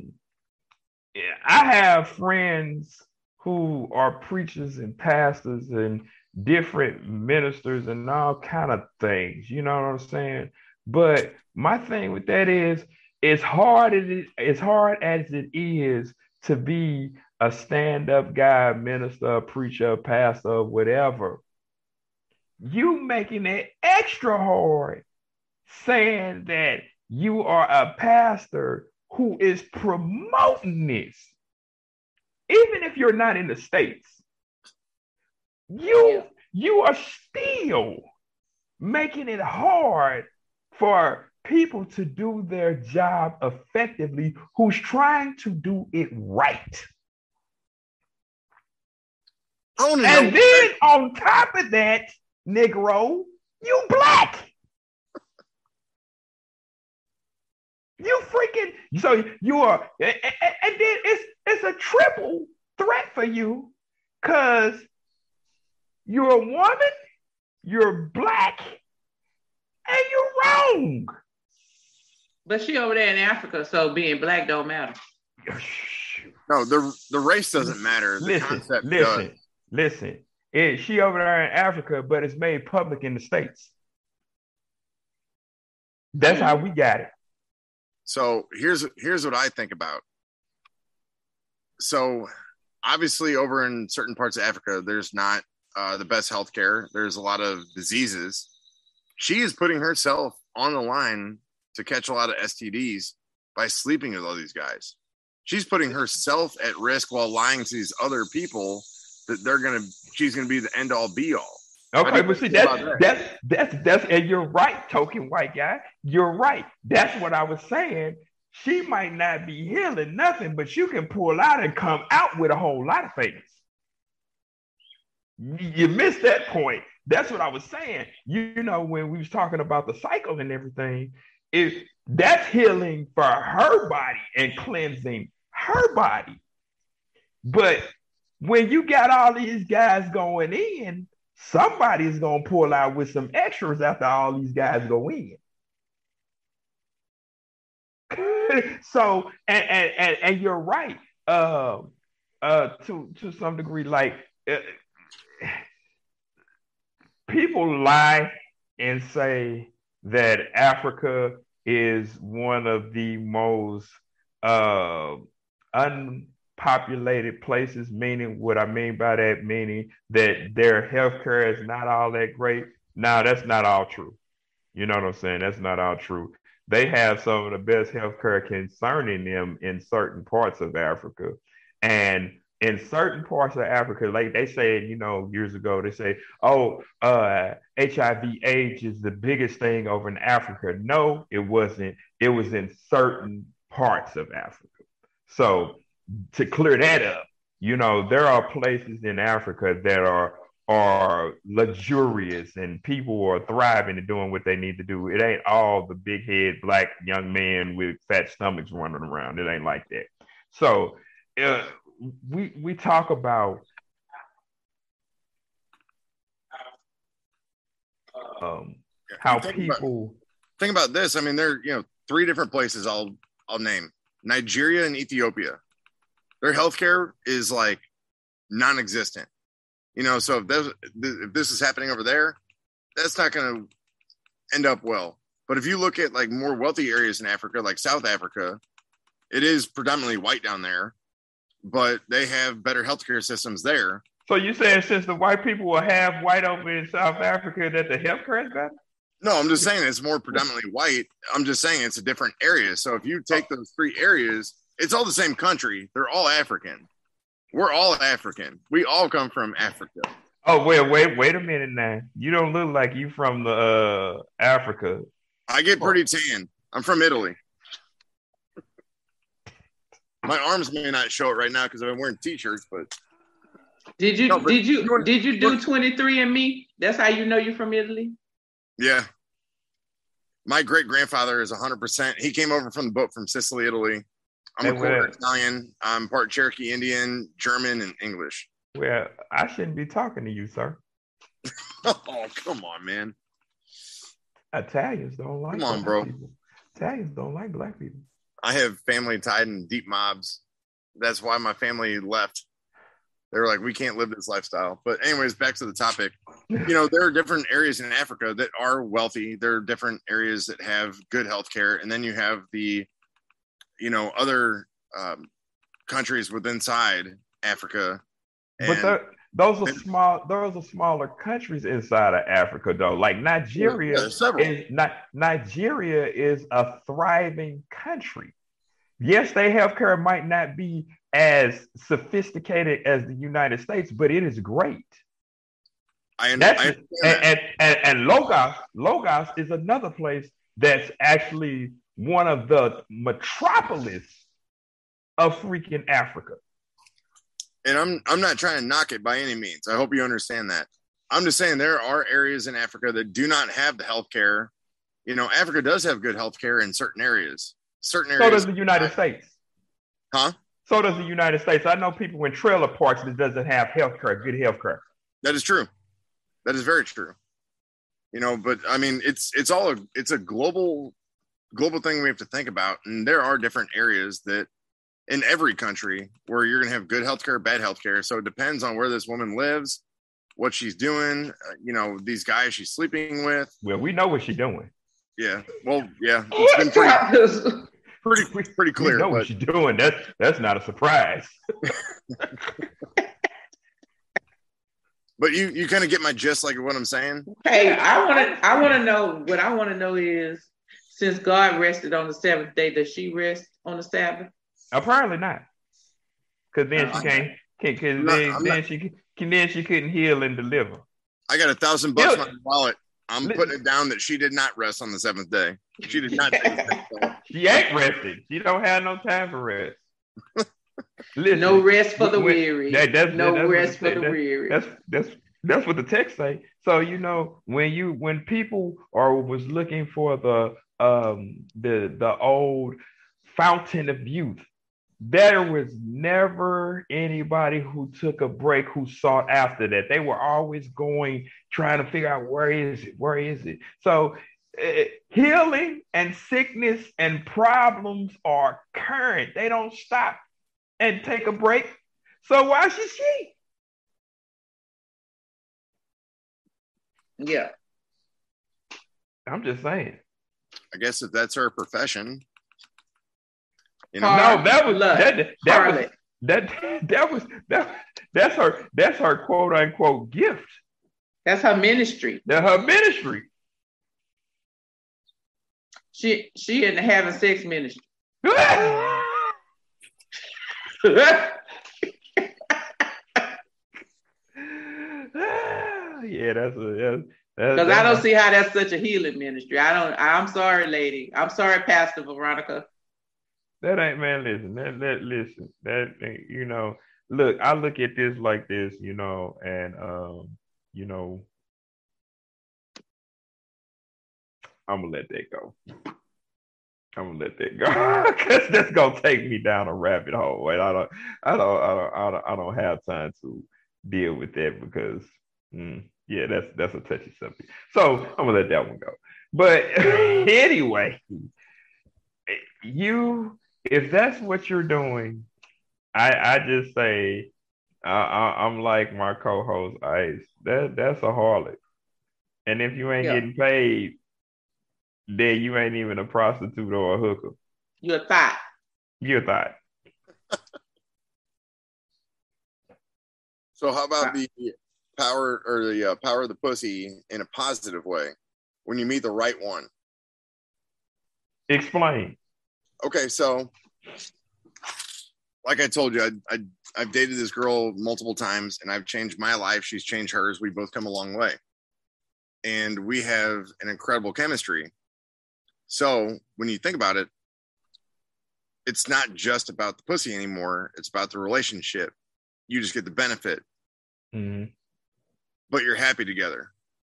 have friends who are preachers and pastors and different ministers and all kind of things. You know what I'm saying? But my thing with that is, as hard as it is to be a stand-up guy, minister, preacher, pastor, whatever, you making it extra hard saying that you are a pastor who is promoting this, even if you're not in the States. You are still making it hard for people to do their job effectively who's trying to do it right. Oh, no. And then on top of that, Negro, you black. You freaking, so you are, and then it's a triple threat for you because you're a woman, you're black, and you're wrong. But she over there in Africa, so being black don't matter. No, the race doesn't matter. The concept does. She over there in Africa, but it's made public in the States. That's how we got it. So here's what I think about. So obviously over in certain parts of Africa, there's not the best healthcare. There's a lot of diseases. She is putting herself on the line to catch a lot of STDs by sleeping with all these guys. She's putting herself at risk while lying to these other people that they're gonna. She's gonna be the end all be all. Okay, but see, that's and you're right, token white guy. You're right. That's what I was saying. She might not be healing nothing, but you can pull out and come out with a whole lot of things. You missed that point. That's what I was saying. You know, when we was talking about the cycle and everything, is that's healing for her body and cleansing her body. But when you got all these guys going in, somebody's going to pull out with some extras after all these guys go in. So, and you're right, to some degree, like people lie and say that Africa is one of the most unpopulated places, meaning what I mean by that, meaning that their healthcare is not all that great. No, that's not all true. You know what I'm saying? That's not all true. They have some of the best healthcare concerning them in certain parts of Africa. And in certain parts of Africa, like they said, you know, years ago, they say, HIV AIDS is the biggest thing over in Africa. No, it wasn't. It was in certain parts of Africa. So to clear that up, you know, there are places in Africa that are luxurious and people are thriving and doing what they need to do. It ain't all the big head black young men with fat stomachs running around. It ain't like that. So we talk about how people think about this. I mean, there are, you know, three different places I'll name: Nigeria and Ethiopia. Their healthcare is like non-existent. You know, so if this is happening over there, that's not going to end up well. But if you look at like more wealthy areas in Africa, like South Africa, it is predominantly white down there, but they have better healthcare systems there. So you're saying since the white people will have white over in South Africa that the healthcare is better? No, I'm just saying it's more predominantly white. I'm just saying it's a different area. So if you take those three areas, it's all the same country. They're all African. We're all African. We all come from Africa. Oh, wait a minute now. You don't look like you from the Africa. I get pretty tan. I'm from Italy. My arms may not show it right now because I've been wearing t-shirts, but did you do 23andMe? That's how you know you're from Italy? Yeah. My great grandfather is 100%. He came over from the boat from Sicily, Italy. I'm a quarter Italian. I'm part Cherokee Indian, German, and English. Well, I shouldn't be talking to you, sir. Oh, come on, man. Italians don't like Come on, bro. People. Italians don't like black people. I have family tied in deep mobs. That's why my family left. They were like, we can't live this lifestyle. But anyways, back to the topic. You know, there are different areas in Africa that are wealthy. There are different areas that have good health care. And then you have the other countries within inside Africa. But those are smaller countries inside of Africa, though. Like Nigeria, Nigeria is a thriving country. Yes, their healthcare might not be as sophisticated as the United States, but it is great. And Lagos is another place that's actually one of the metropolis of freaking Africa. And I'm not trying to knock it by any means. I hope you understand that. I'm just saying there are areas in Africa that do not have the healthcare. You know, Africa does have good healthcare in certain areas. So does the United States. Huh? So does the United States. I know people in trailer parks that doesn't have healthcare, good healthcare. That is true. That is very true. You know, but I mean, it's a global thing we have to think about, and there are different areas that in every country where you're gonna have good healthcare, bad healthcare. So it depends on where this woman lives, what she's doing, these guys she's sleeping with. Well, we know what she's doing. Yeah, well, yeah, it's been pretty clear. We know what she's doing. That's not a surprise. But you kind of get my gist, like what I'm saying. Hey, I want to know what I want to know is, since God rested on the seventh day, does she rest on the Sabbath? Apparently not, because then she can't. Because then she couldn't heal and deliver. I got $1,000 in my wallet. I'm putting it down that she did not rest on the seventh day. She did not. She ain't rested. She don't have no time for rest. Listen, no rest for the weary. No rest for the weary. That's what the text say. So you know, when people was looking for the old fountain of youth, there was never anybody who took a break, who sought after that. They were always going, trying to figure out where is it. So healing and sickness and problems are current. They don't stop and take a break. So why should she? Yeah. I'm just saying. I guess if that's her profession. You know, that's her quote unquote gift. That's her ministry. She isn't having sex ministry. Yeah, because I don't see how that's such a healing ministry. I'm sorry, lady. I'm sorry, Pastor Veronica. That ain't, man, listen, that, you know, look, I look at this like this, you know, and, you know, I'm gonna let that go because that's gonna take me down a rabbit hole, and I don't have time to deal with that because, yeah, that's a touchy subject. So I'm gonna let that one go. But anyway, if that's what you're doing, I just say, I'm like my co-host Ice. That's a harlot. And if you ain't getting paid, then you ain't even a prostitute or a hooker. You're a thot. So how about the power of the pussy in a positive way when you meet the right one? Explain. Okay, so like I told you, I've dated this girl multiple times, and I've changed my life. She's changed hers. We've both come a long way, and we have an incredible chemistry. So when you think about it, it's not just about the pussy anymore. It's about the relationship. You just get the benefit, but you're happy together.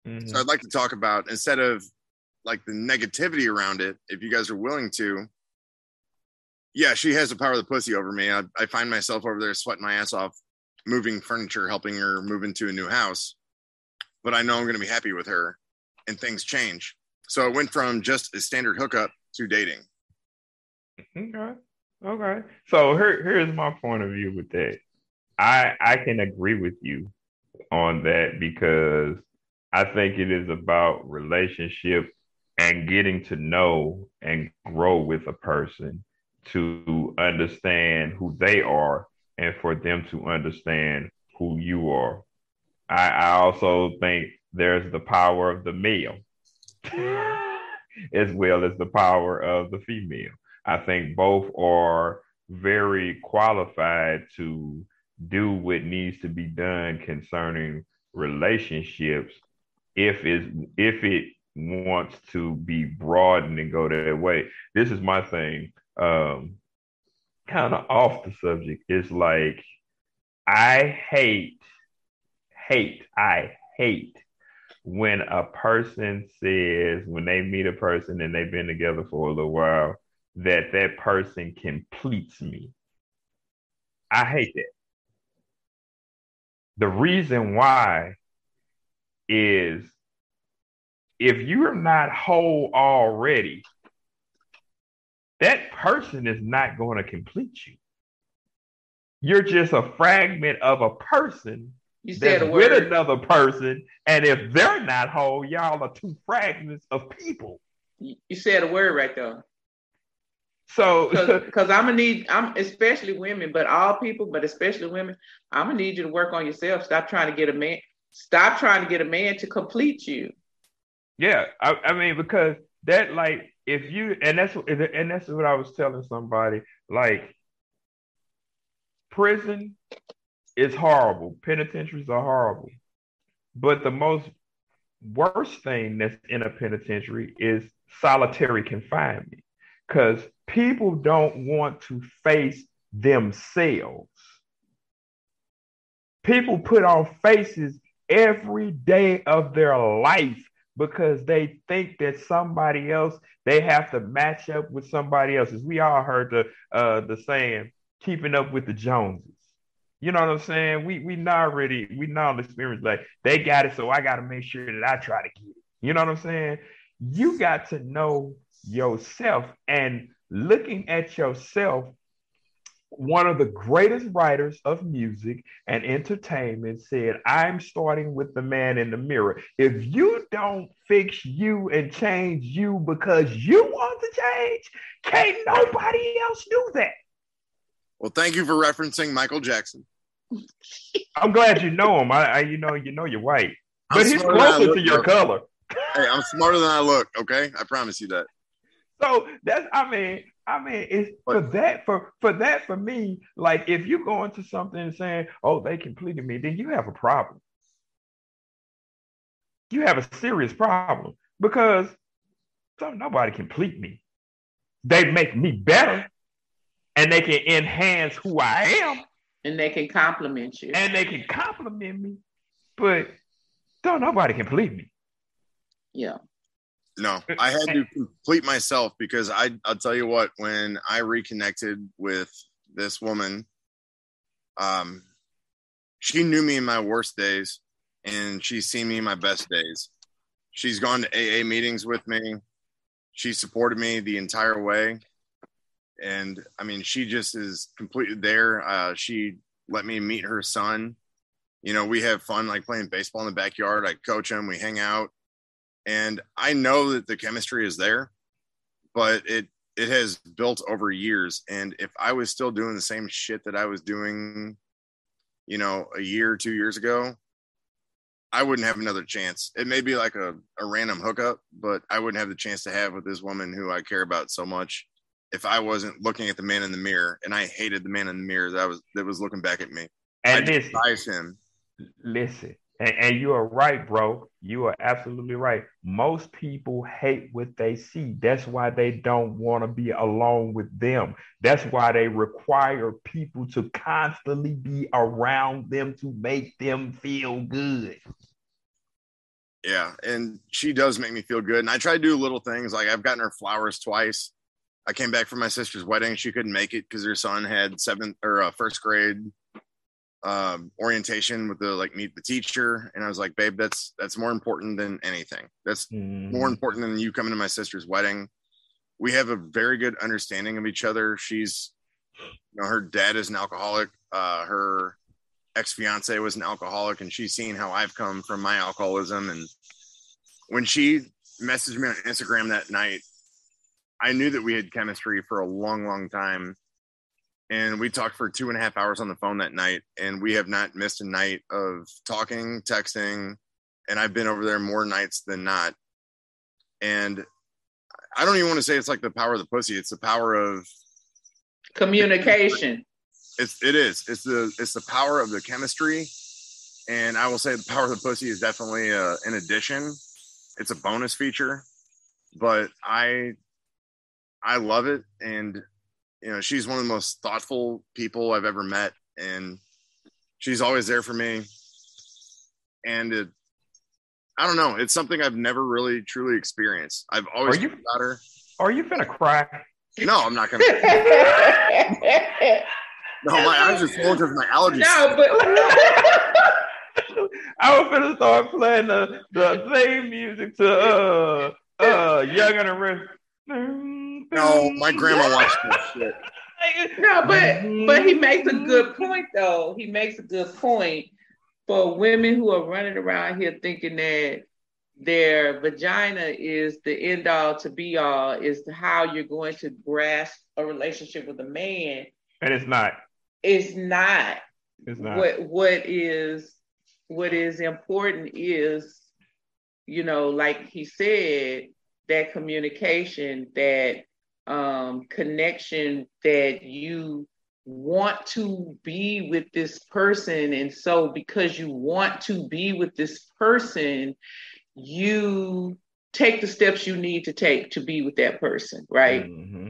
Mm-hmm. So I'd like to talk about, instead of like the negativity around it, if you guys are willing to. Yeah, she has the power of the pussy over me. I find myself over there sweating my ass off, moving furniture, helping her move into a new house. But I know I'm going to be happy with her, and things change. So it went from just a standard hookup to dating. Okay. So here's my point of view with that. I can agree with you on that because I think it is about relationship and getting to know and grow with a person, to understand who they are and for them to understand who you are. I also think there's the power of the male as well as the power of the female. I think both are very qualified to do what needs to be done concerning relationships if it wants to be broadened and go that way. This is my thing. Kind of off the subject, it's like I hate when a person says, when they meet a person and they've been together for a little while, that person completes me. I hate that. The reason why is if you're not whole already, that person is not going to complete you. You're just a fragment of a person that's with another person. And if they're not whole, y'all are two fragments of people. You said a word right there. So, because especially women, but all people, but especially women, I'm going to need you to work on yourself. Stop trying to get a man. Stop trying to get a man to complete you. Yeah, I mean, because that, like, if you, and that's what I was telling somebody, like, prison is horrible. Penitentiaries are horrible. But the most worst thing that's in a penitentiary is solitary confinement, because people don't want to face themselves. People put on faces every day of their life because they think that somebody else, they have to match up with somebody else. As we all heard the saying, keeping up with the Joneses. You know what I'm saying? We not experience, like, they got it, so I got to make sure that I try to get it. You know what I'm saying? You got to know yourself, and looking at yourself, one of the greatest writers of music and entertainment said, I'm starting with the man in the mirror. If you don't fix you and change you because you want to change, can't nobody else do that. Well, thank you for referencing Michael Jackson. I'm glad you know him. You know you're white, but he's closer to your color. Hey, I'm smarter than I look, okay? I promise you that. So that's, I mean, it's for me, like, if you go into something and saying, oh, they completed me, then you have a problem. You have a serious problem, because nobody complete me. They make me better, and they can enhance who I am. And they can compliment you. And they can compliment me, but don't nobody complete me. Yeah. No, I had to complete myself, because I'll tell you what, when I reconnected with this woman, she knew me in my worst days, and she's seen me in my best days. She's gone to AA meetings with me. She supported me the entire way. And I mean, she just is completely there. She let me meet her son. You know, we have fun, like playing baseball in the backyard. I coach him, we hang out. And I know that the chemistry is there, but it has built over years. And if I was still doing the same shit that I was doing, you know, a year or 2 years ago, I wouldn't have another chance. It may be like a random hookup, but I wouldn't have the chance to have with this woman who I care about so much if I wasn't looking at the man in the mirror. And I hated the man in the mirror that was looking back at me. And I despised him. Listen. And you are right, bro. You are absolutely right. Most people hate what they see. That's why they don't want to be alone with them. That's why they require people to constantly be around them to make them feel good. Yeah, and she does make me feel good. And I try to do little things. Like, I've gotten her flowers twice. I came back from my sister's wedding. She couldn't make it because her son had first grade orientation with the, like, meet the teacher, and I was like, babe, that's more important than anything. That's more important than you coming to my sister's wedding. We have a very good understanding of each other. She's, you know, her dad is an alcoholic, her ex-fiance was an alcoholic, and she's seen how I've come from my alcoholism. And when she messaged me on Instagram that night, I knew that we had chemistry for a long time. And we talked for 2.5 hours on the phone that night, and we have not missed a night of talking, texting, and I've been over there more nights than not. And I don't even want to say it's like the power of the pussy. It's the power of communication. It's the power of the chemistry. And I will say the power of the pussy is definitely an addition. It's a bonus feature, but I love it. And you know, she's one of the most thoughtful people I've ever met, and she's always there for me. And I don't know, it's something I've never really truly experienced. I've always thought about her. Are you gonna cry? No, I'm not gonna. No, my eyes are swollen because of my allergies. No, but I was gonna start playing the same music to Young and the Rest. No, my grandma watched that shit. No, but he makes a good point, though. He makes a good point for women who are running around here thinking that their vagina is the end all to be all, is how you're going to grasp a relationship with a man. And it's not. It's not. It's not. What is what is important is, you know, like he said, that communication, that connection, that you want to be with this person. And so because you want to be with this person, you take the steps you need to take to be with that person, right? Mm-hmm.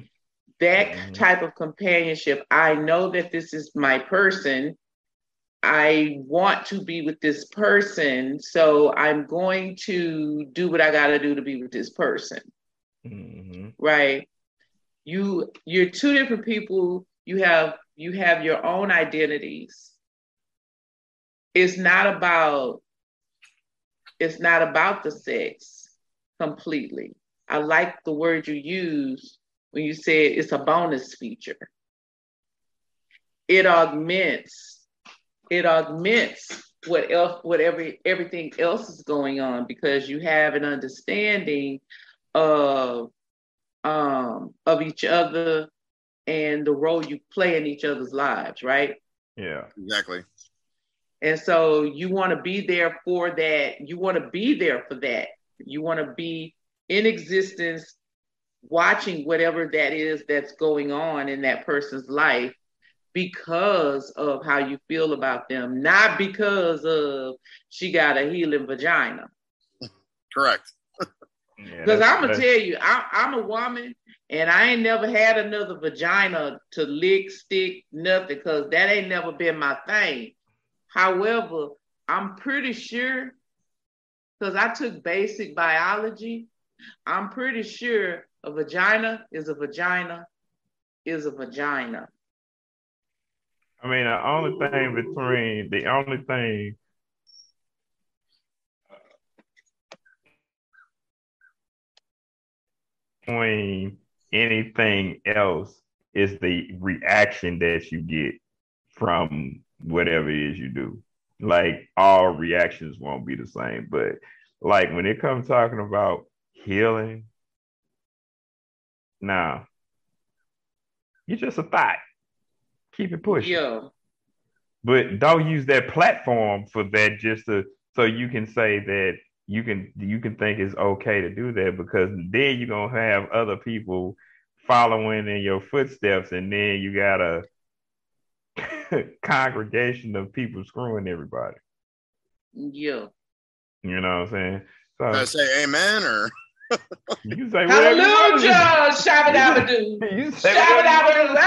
That mm-hmm. type of companionship. I know that this is my person. I want to be with this person, so I'm going to do what I got to do to be with this person, mm-hmm. right? You're two different people. You have your own identities. It's not about the sex completely. I like the word you used when you said it's a bonus feature. It augments everything else is going on, because you have an understanding of each other and the role you play in each other's lives, right? Yeah, exactly. And so you want to be there for that. You want to be there for that. You want to be in existence, watching whatever that is that's going on in that person's life, because of how you feel about them, not because of she got a healing vagina. Correct. Because yeah, I'm going to tell you, I'm a woman, and I ain't never had another vagina to lick, stick, nothing, because that ain't never been my thing. However, I'm pretty sure, because I took basic biology, I'm pretty sure a vagina is a vagina is a vagina. I mean, the only thing between anything else is the reaction that you get from whatever it is you do. Like, all reactions won't be the same, but like when it comes talking about healing, nah, you're just a thought. Keep it pushing. Yeah. But don't use that platform for that, just to, so you can say that you can think it's okay to do that, because then you're going to have other people following in your footsteps, and then you got a congregation of people screwing everybody. Yeah. You know what I'm saying? So I say amen, or you say hallelujah, shabba-dabba-doo, shabba-dabba-doo.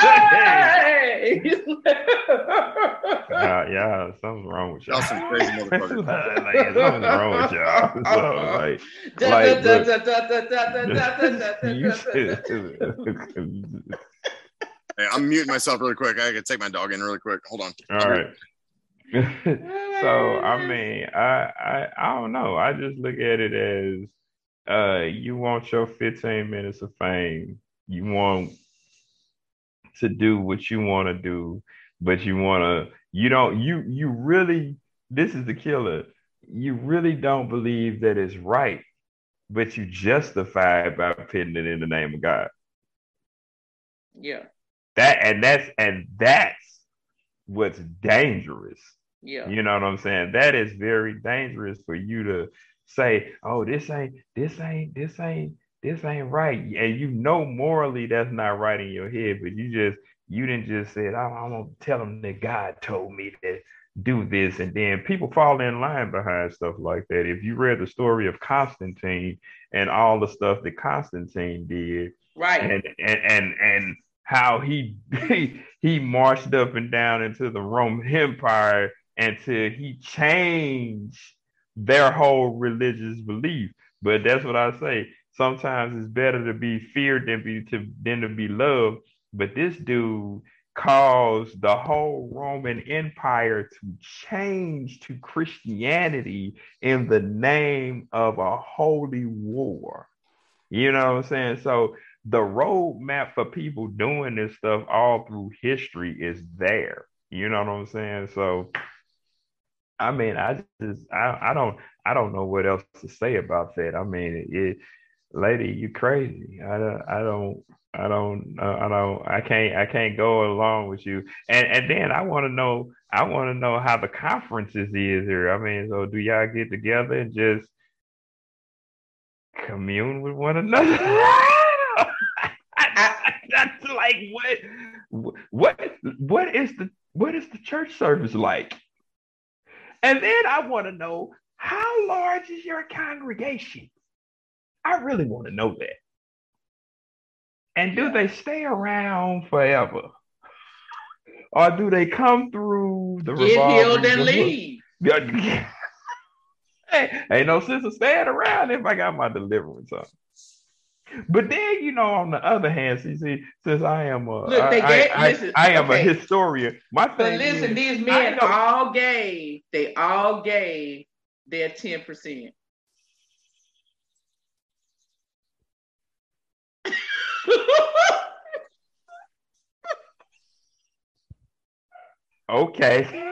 Yeah, something's wrong with y'all. Some crazy motherfuckers. Like, something's wrong with y'all. So, like hey, I'm muting myself really quick. I gotta take my dog in really quick. Hold on. All right. So I mean, I don't know. I just look at it as, you want your 15 minutes of fame. You want to do what you want to do, but you really, this is the killer. You really don't believe that it's right, but you justify it by putting it in the name of God. Yeah. That's what's dangerous. Yeah. You know what I'm saying? That is very dangerous for you to say, oh, this ain't right, and you know morally that's not right in your head, but you didn't just say, I'm gonna tell them that God told me to do this, and then people fall in line behind stuff like that. If you read the story of Constantine and all the stuff that Constantine did, right, and how he marched up and down into the Roman Empire until he changed their whole religious belief. But that's what I say. Sometimes it's better to be feared than to be loved. But this dude caused the whole Roman Empire to change to Christianity in the name of a holy war. You know what I'm saying? So the roadmap for people doing this stuff all through history is there. You know what I'm saying? So I mean, I just, I don't know what else to say about that. I mean, it, lady, you crazy. I can't go along with you. And then I want to know how the conferences is here. I mean, so do y'all get together and just commune with one another? That's like, what is the church service like? And then I want to know, how large is your congregation? I really want to know that. And do they stay around forever? Or do they come through the revolving? Get healed and leave. Ain't no sense of staying around if I got my deliverance on. But then, you know, on the other hand, see, since I am a historian, my thing. But listen, is, these men all gave their 10%. Okay,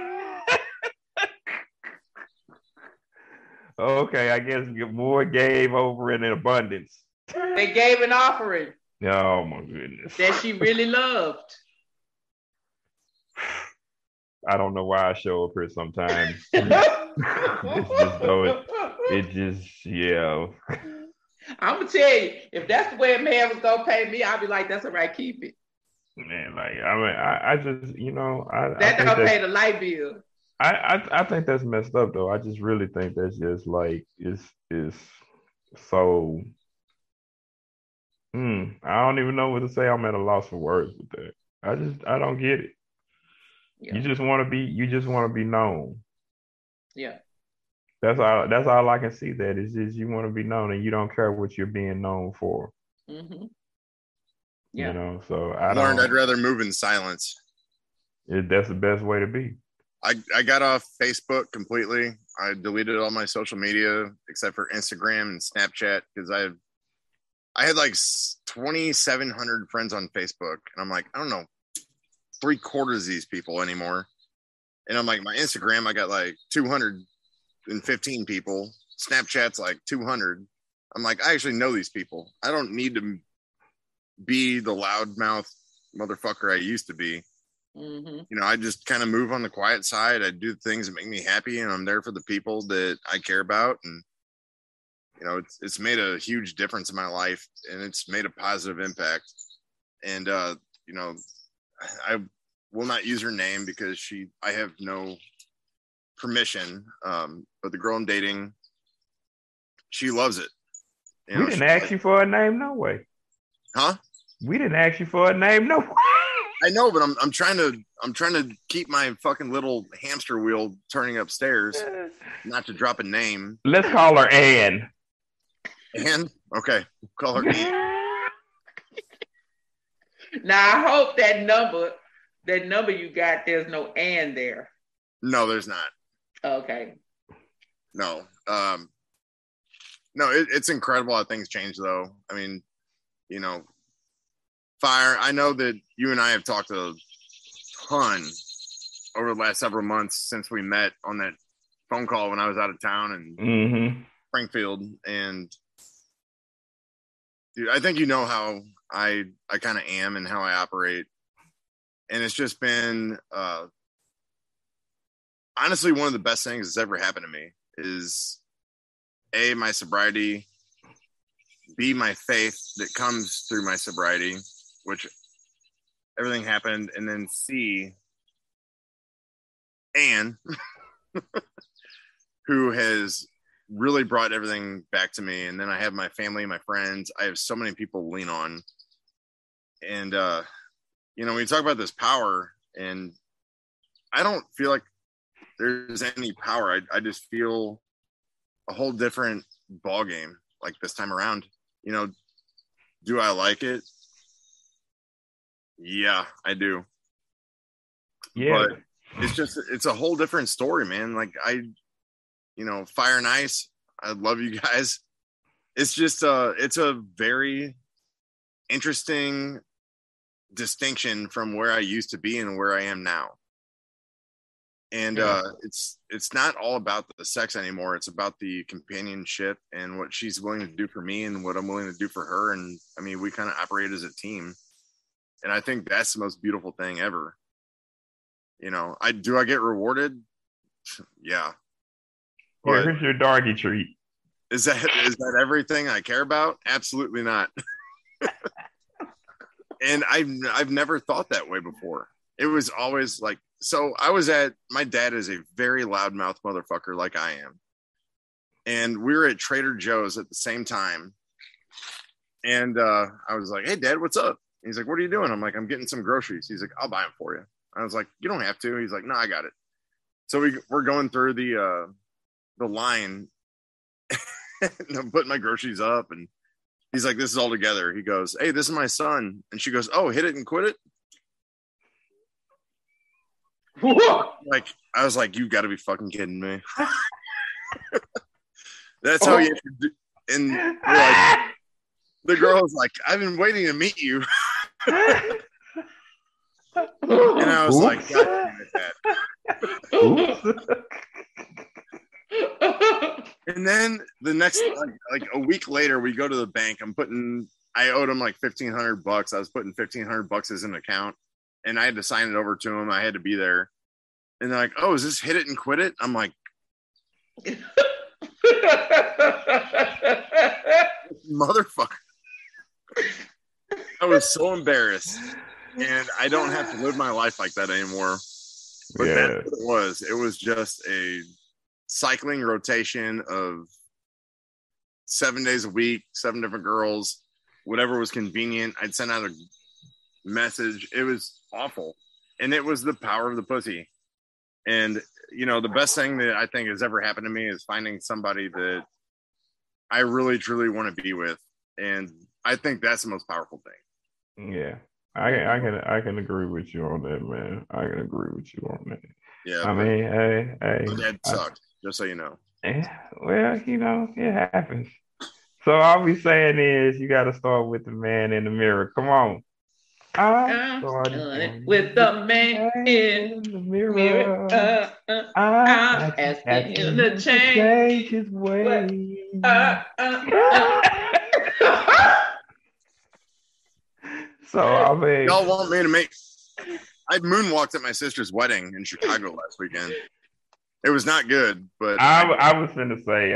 I guess more gave over in abundance. They gave an offering. Oh my goodness. That she really loved. I don't know why I show up here sometimes. It's just, yeah. I'm gonna tell you, if that's the way a man was gonna pay me, I'd be like, "That's all right, keep it." Man, like I think don't pay the light bill. I think that's messed up though. I just really think that's just like it's so. I don't even know what to say. I'm at a loss for words with that. I don't get it. Yeah. You just want to be known. Yeah. That's all I can see. That is just you want to be known, and you don't care what you're being known for. Mm-hmm. Yeah. You know, so I'd rather move in silence. That's the best way to be. I got off Facebook completely. I deleted all my social media except for Instagram and Snapchat because I had like 2,700 friends on Facebook, and I'm like, I don't know, 3/4 of these people anymore. And I'm like, my Instagram, I got like 215 people. Snapchat's like 200. I'm like, I actually know these people. I don't need to be the loudmouth motherfucker I used to be. Mm-hmm. You know, I just kind of move on the quiet side. I do things that make me happy, and I'm there for the people that I care about. And you know, it's made a huge difference in my life, and it's made a positive impact. And you know, I will not use her name because I have no permission, but the girl I'm dating, she loves it. You know, we didn't ask you for a name, no way. Huh? We didn't ask you for a name, no way. I know, but I'm trying to keep my fucking little hamster wheel turning upstairs, not to drop a name. Let's call her Ann. Ann? Okay, call her Ann. Now I hope that number you got, there's no Ann there. No, there's not. Okay. No. No, it's incredible how things change, though. I mean, you know. Fire, I know that you and I have talked a ton over the last several months since we met on that phone call when I was out of town in Springfield. And dude, I think you know how I kind of am and how I operate. And it's just been honestly one of the best things that's ever happened to me is A, my sobriety, B, my faith that comes through my sobriety, which everything happened, and then C, Anne, who has really brought everything back to me. And then I have my family, my friends. I have so many people to lean on. And, you know, when you talk about this power, and I don't feel like there's any power. I just feel a whole different ball game like this time around. You know, do I like it? Yeah, I do. Yeah. But it's a whole different story, man. Like you know, Fire and Ice, I love you guys. It's just, it's a very interesting distinction from where I used to be and where I am now. And it's not all about the sex anymore. It's about the companionship and what she's willing to do for me and what I'm willing to do for her. And I mean, we kind of operate as a team. And I think that's the most beautiful thing ever. You know, I get rewarded? Yeah. Here, here's your doggy treat. Is that everything I care about? Absolutely not. And I've never thought that way before. It was always like, so my dad is a very loudmouth motherfucker like I am. And we were at Trader Joe's at the same time. And I was like, hey, Dad, what's up? And he's like, what are you doing? I'm like, I'm getting some groceries. He's like, I'll buy them for you. I was like, you don't have to. He's like, no, I got it. So we're going through the line. And I'm putting my groceries up. And he's like, this is all together. He goes, hey, this is my son. And she goes, oh, hit it and quit it. I was like, you got to be fucking kidding me. That's how you have to do. And we're like, the girl's like, I've been waiting to meet you. And I was like, God damn it. And then the next, like a week later, we go to the bank. I owed him like $1,500. I was putting $1,500 as an account. And I had to sign it over to him. I had to be there. And they're like, oh, is this hit it and quit it? I'm like, motherfucker. I was so embarrassed. And I don't have to live my life like that anymore. But that's what it was. It was just a cycling rotation of 7 days a week, 7 different girls, whatever was convenient. I'd send out a message. It was awful. And it was the power of the pussy. And you know, the best thing that I think has ever happened to me is finding somebody that I really truly want to be with. And I think that's the most powerful thing. Yeah, I can agree with you on that, man. I can agree with you on that. Yeah, I mean, hey, that sucked, just so you know. Well, you know, it happens. So all we saying is you got to start with the man in the mirror. Come on. I'm starting with the man in the mirror. I'm asking him to change his way. So I mean, y'all want me to make? I moonwalked at my sister's wedding in Chicago last weekend. It was not good, but I was gonna say,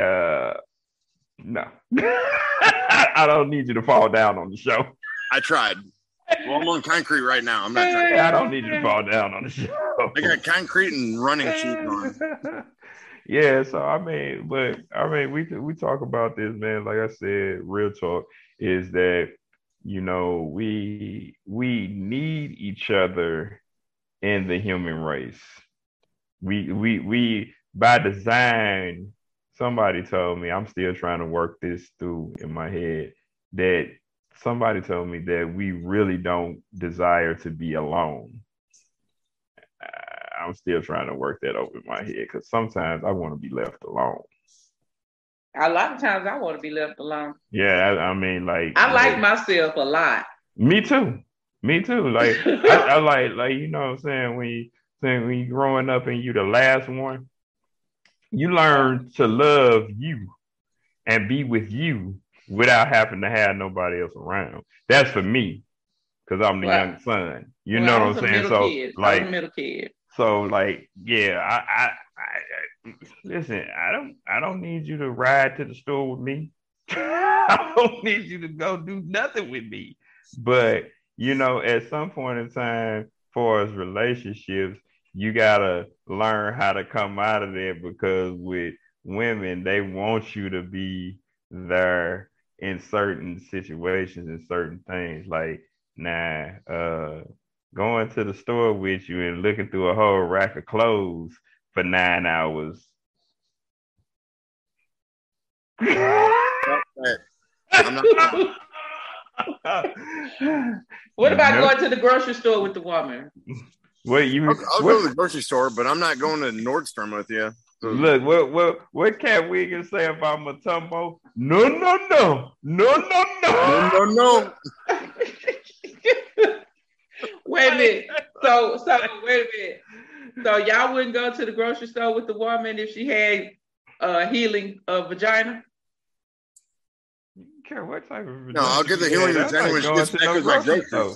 no, I don't need you to fall down on the show. I tried. Well, I'm on concrete right now. I'm not trying. I don't need you to fall down on the show. I got concrete and running shoes on. Yeah, so I mean, we talk about this, man. Like I said, real talk is that, you know, we need each other in the human race. We by design. Somebody told me, I'm still trying to work this through in my head, that. Somebody told me that we really don't desire to be alone. I'm still trying to work that over in my head because sometimes I want to be left alone. A lot of times I want to be left alone. Yeah, I mean, like... I like myself a lot. Me too. Like, I like, you know what I'm saying? When you growing up and you the last one, you learn to love you and be with you without having to have nobody else around. That's for me, because I'm the young son. You know what I'm saying? So kid. Like, I'm a middle kid. So like, yeah. I listen. I don't need you to ride to the store with me. I don't need you to go do nothing with me. But you know, at some point in time, for as relationships, you gotta learn how to come out of there, because with women, they want you to be there in certain situations and certain things. Like, nah, going to the store with you and looking through a whole rack of clothes for 9 hours. What about going to the grocery store with the woman? I'll go to the grocery store, but I'm not going to Nordstrom with you. Look, what Cat Wiggins say about Matumbo? No. Wait a minute. So wait a minute. So y'all wouldn't go to the grocery store with the woman if she had healing vagina? You don't care what type of vagina. No, I'll get the healing vagina.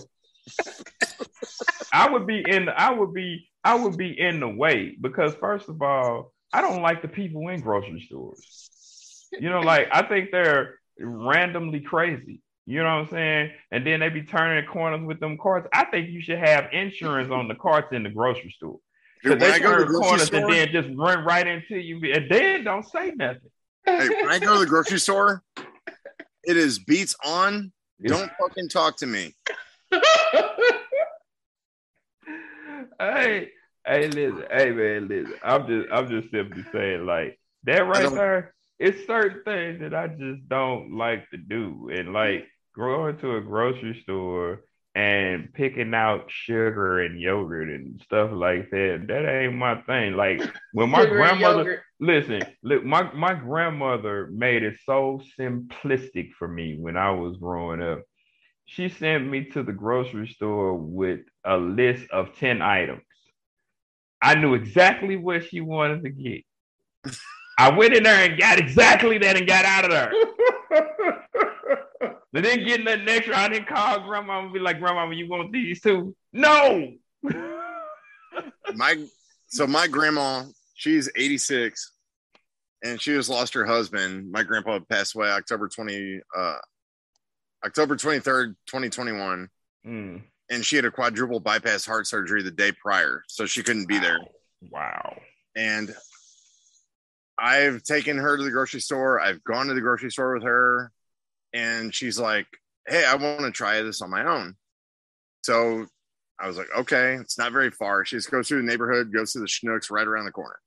I would be in the way, because first of all, I don't like the people in grocery stores. You know, like, I think they're randomly crazy. You know what I'm saying? And then they be turning corners with them carts. I think you should have insurance on the carts in the grocery store. Dude, they turn corners and then just run right into you. And then don't say nothing. Hey, when I go to the grocery store, it is beats on. Don't fucking talk to me. Hey, listen, I'm just simply saying, like, that right there, it's certain things that I just don't like to do. And like going to a grocery store and picking out sugar and yogurt and stuff like that, that ain't my thing. Like when my grandmother, my grandmother made it so simplistic for me when I was growing up. She sent me to the grocery store with a list of 10 items. I knew exactly what she wanted to get. I went in there and got exactly that and got out of there. They didn't get nothing extra. I didn't call grandma and be like, "Grandma, you want these too?" No. So my grandma, she's 86, and she just lost her husband. My grandpa passed away October 23rd, 2021. Mm. And she had a quadruple bypass heart surgery the day prior, so she couldn't be there. Wow. And I've taken her to the grocery store. I've gone to the grocery store with her, and she's like, "Hey, I want to try this on my own." So I was like, okay, it's not very far. She just goes through the neighborhood, goes to the Schnucks right around the corner.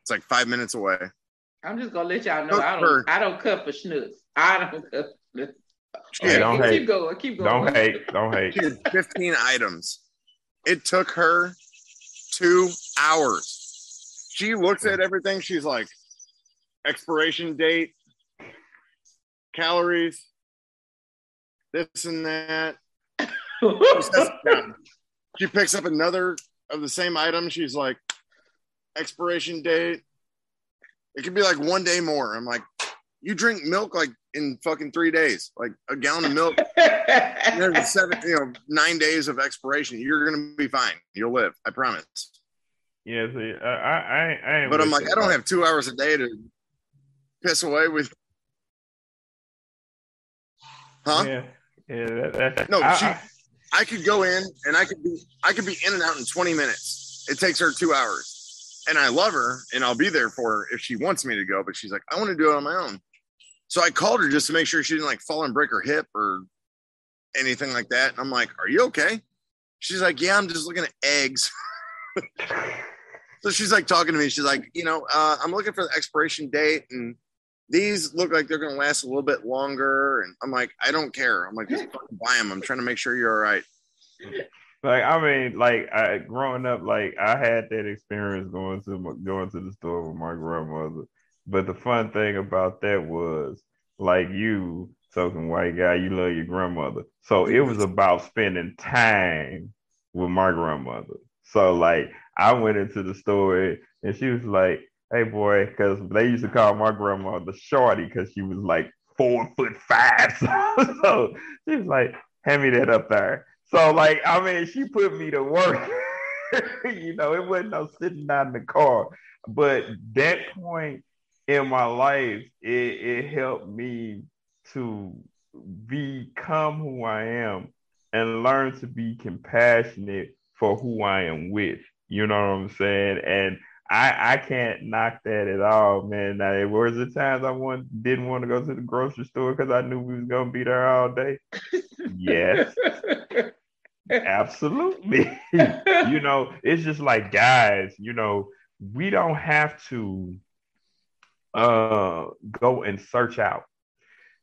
It's like 5 minutes away. I'm just going to let y'all know I don't cut for Schnucks. I don't cut for Schnucks. Yeah, keep going. Don't hate. She had 15 items. It took her 2 hours. She looks at everything. She's like, expiration date, calories, this and that. She picks up another of the same item. She's like, expiration date. It could be like one day more. I'm like, you drink milk like in fucking 3 days, like a gallon of milk. There's 9 days of expiration. You're gonna be fine. You'll live. I promise. Yeah, see, I. But I'm like, I don't have 2 hours a day to piss away with. Huh? Yeah. I could go in and I could be in and out in 20 minutes. It takes her 2 hours. And I love her, and I'll be there for her if she wants me to go. But she's like, I want to do it on my own. So I called her just to make sure she didn't, like, fall and break her hip or anything like that. And I'm like, are you okay? She's like, yeah, I'm just looking at eggs. So she's, like, talking to me. She's like, I'm looking for the expiration date, and these look like they're going to last a little bit longer. And I'm like, I don't care. I'm like, just fucking buy them. I'm trying to make sure you're all right. Like, I mean, like, growing up, like, I had that experience going to the store with my grandmother. But the fun thing about that was, like, you, token white guy, you love your grandmother. So it was about spending time with my grandmother. So, like, I went into the store, and she was like, hey, boy, because they used to call my grandmother Shorty because she was, like, 4'5". So she was like, hand me that up there. So, like, I mean, she put me to work. It wasn't no sitting down in the car. But that point in my life, it helped me to become who I am and learn to be compassionate for who I am with. You know what I'm saying? And I can't knock that at all, man. Now, there were the times I didn't want to go to the grocery store because I knew we was going to be there all day. Yes. Absolutely. It's just like, guys, we don't have to go and search out.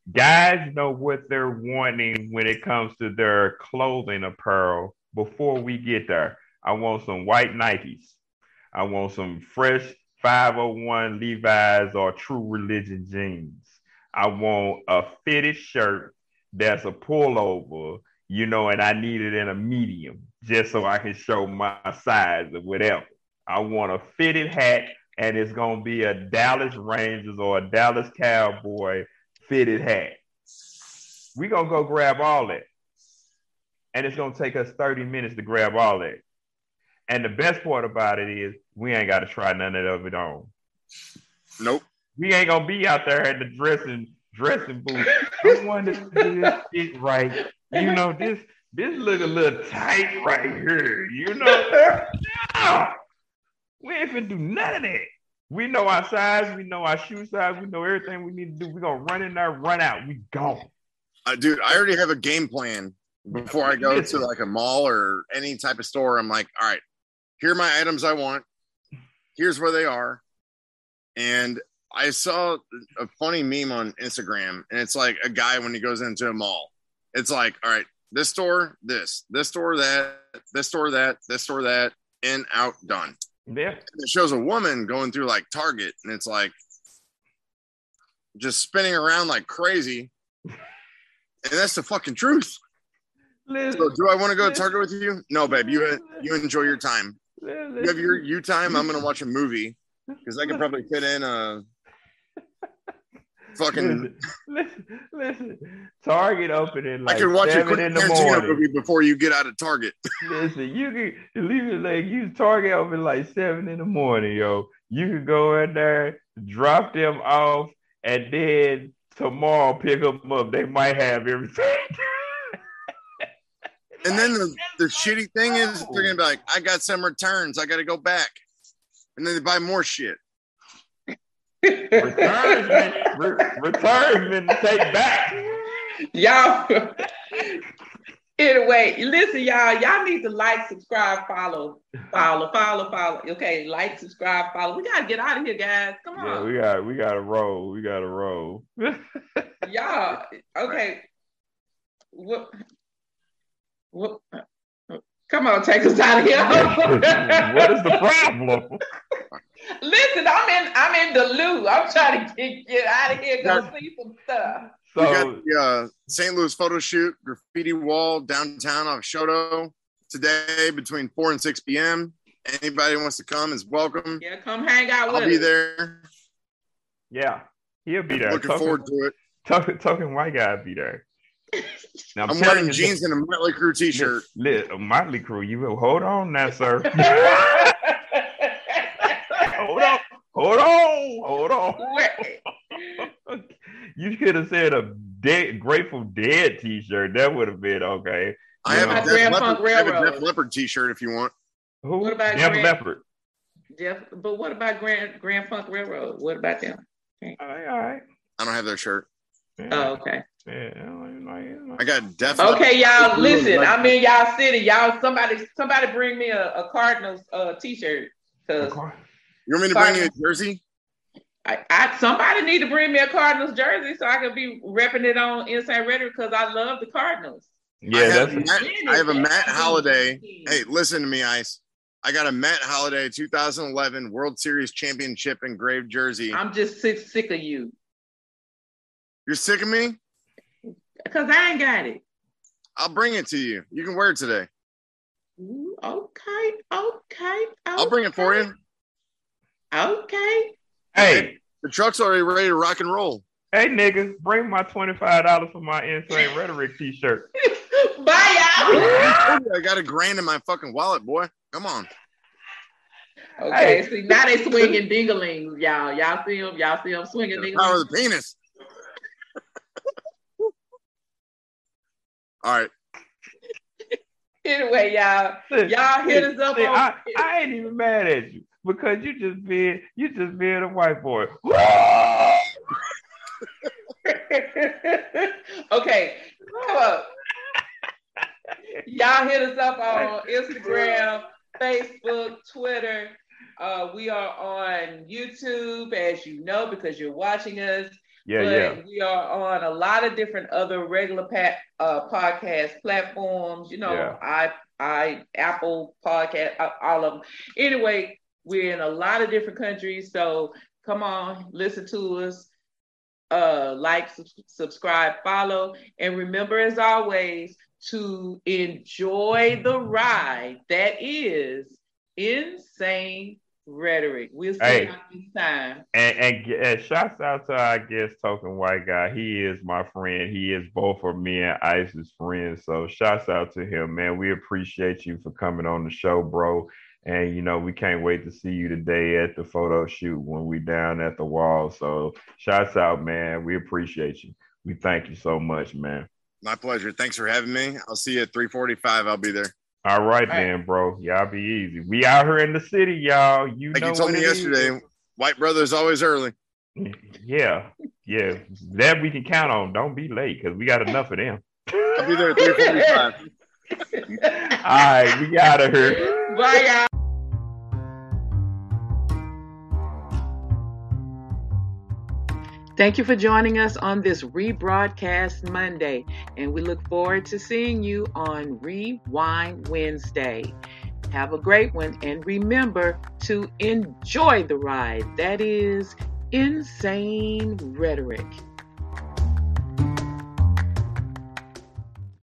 Guys know what they're wanting when it comes to their clothing apparel before we get there. I want some white Nikes. I want some fresh 501 Levi's or True Religion jeans. I want a fitted shirt that's a pullover, and I need it in a medium just so I can show my size or whatever. I want a fitted hat, and it's going to be a Dallas Rangers or a Dallas Cowboy fitted hat. We're going to go grab all that. And it's going to take us 30 minutes to grab all that. And the best part about it is we ain't got to try none of it on. Nope. We ain't going to be out there at the dressing booth. I wanted to do this shit right. You know, this look a little tight right here. You know, no, we ain't finna do none of that. We know our size. We know our shoe size. We know everything we need to do. We're going to run in there, run out. We gone. Dude, I already have a game plan. Before I go to like a mall or any type of store, I'm like, all right, here are my items I want. Here's where they are. And I saw a funny meme on Instagram, and it's like a guy when he goes into a mall. It's like, all right, this store, this store, that, this store, that, this store, that, in, out, done. Yeah. And it shows a woman going through like Target, and it's like just spinning around like crazy. And that's the fucking truth. So do I want to go to Target with you? No, babe. You enjoy your time. You have your time. I'm gonna watch a movie because I can probably fit in a fucking. Listen. Target open in like 7 in the morning movie before you get out of Target. Listen, you can leave it like you Target open like 7 in the morning, yo. You can go in there, drop them off, and then tomorrow pick them up. They might have everything. And then the shitty thing is they're going to be like, I got some returns. I got to go back. And then they buy more shit. Returns and take back. Y'all, anyway, listen, y'all. Y'all need to like, subscribe, follow. Okay, like, subscribe, follow. We got to get out of here, guys. Come on. Yeah, we got to roll. We got to roll. Y'all, okay. Well, come on, take us out of here. What is the problem? Listen, I'm in the loo. I'm trying to get out of here. Go see some stuff. So, we got the St. Louis photo shoot, graffiti wall downtown off Shoto today between 4 and 6 p.m. Anybody who wants to come is welcome. Yeah, come hang out with us. I'll be there. Yeah, he'll be there. Looking forward to it. Talking white guy will be there. Now, I'm wearing jeans and a Motley Crue t-shirt. A Motley Crue, you will hold on now, sir. Hold on. You could have said a Grateful Dead t-shirt. That would have been okay. I have a Def Leppard t-shirt if you want. Who? What about Def Leppard? But what about Grand Funk Railroad? What about them? All right. I don't have their shirt. Yeah. Oh, okay. Yeah, I got definitely. Okay, y'all, listen. I'm in y'all city. Y'all, somebody bring me a Cardinals t-shirt. You want me to bring you a jersey? Somebody need to bring me a Cardinals jersey so I can be repping it on Inside Rhetoric because I love the Cardinals. Yeah, I have a Matt Holiday. Hey, listen to me, Ice. I got a Matt Holiday 2011 World Series Championship engraved jersey. I'm just sick of you. You're sick of me? Because I ain't got it. I'll bring it to you. You can wear it today. Ooh, okay. I'll bring it for you. Okay. Hey. The truck's already ready to rock and roll. Hey, nigga, bring my $25 for my Insane Rhetoric t-shirt. Bye, y'all. I got $1,000 in my fucking wallet, boy. Come on. Okay, See, now they swinging dinglings, y'all. Y'all see them swinging dinglings. Power of the penis. All right. Anyway, y'all hit us up. I ain't even mad at you because you just being a white boy. Okay, come on. Y'all hit us up on Instagram, Facebook, Twitter. We are on YouTube, as you know, because you're watching us. Yeah. We are on a lot of different other regular podcast platforms, you know, Apple Podcast, all of them. Anyway, we're in a lot of different countries, so come on, listen to us, like, subscribe, follow, and remember, as always, to enjoy the ride that is Insane Rhetoric. We'll still have this time. And shouts out to our guest, Token White Guy. He is my friend. He is both of me and Ice's friends. So shouts out to him, man. We appreciate you for coming on the show, bro. And, you know, we can't wait to see you today at the photo shoot when we down at the wall. So shouts out, man. We appreciate you. We thank you so much, man. My pleasure. Thanks for having me. I'll see you at 3:45. I'll be there. All right, then, bro. Y'all be easy. We out here in the city, y'all. You like know you told me yesterday, is. White brother's always early. Yeah. That we can count on. Don't be late because we got enough of them. I'll be there at 3:45. All right, we out of here. Bye, y'all. Thank you for joining us on this Rebroadcast Monday, and we look forward to seeing you on Rewind Wednesday. Have a great one, and remember to enjoy the ride. That is Insane Rhetoric.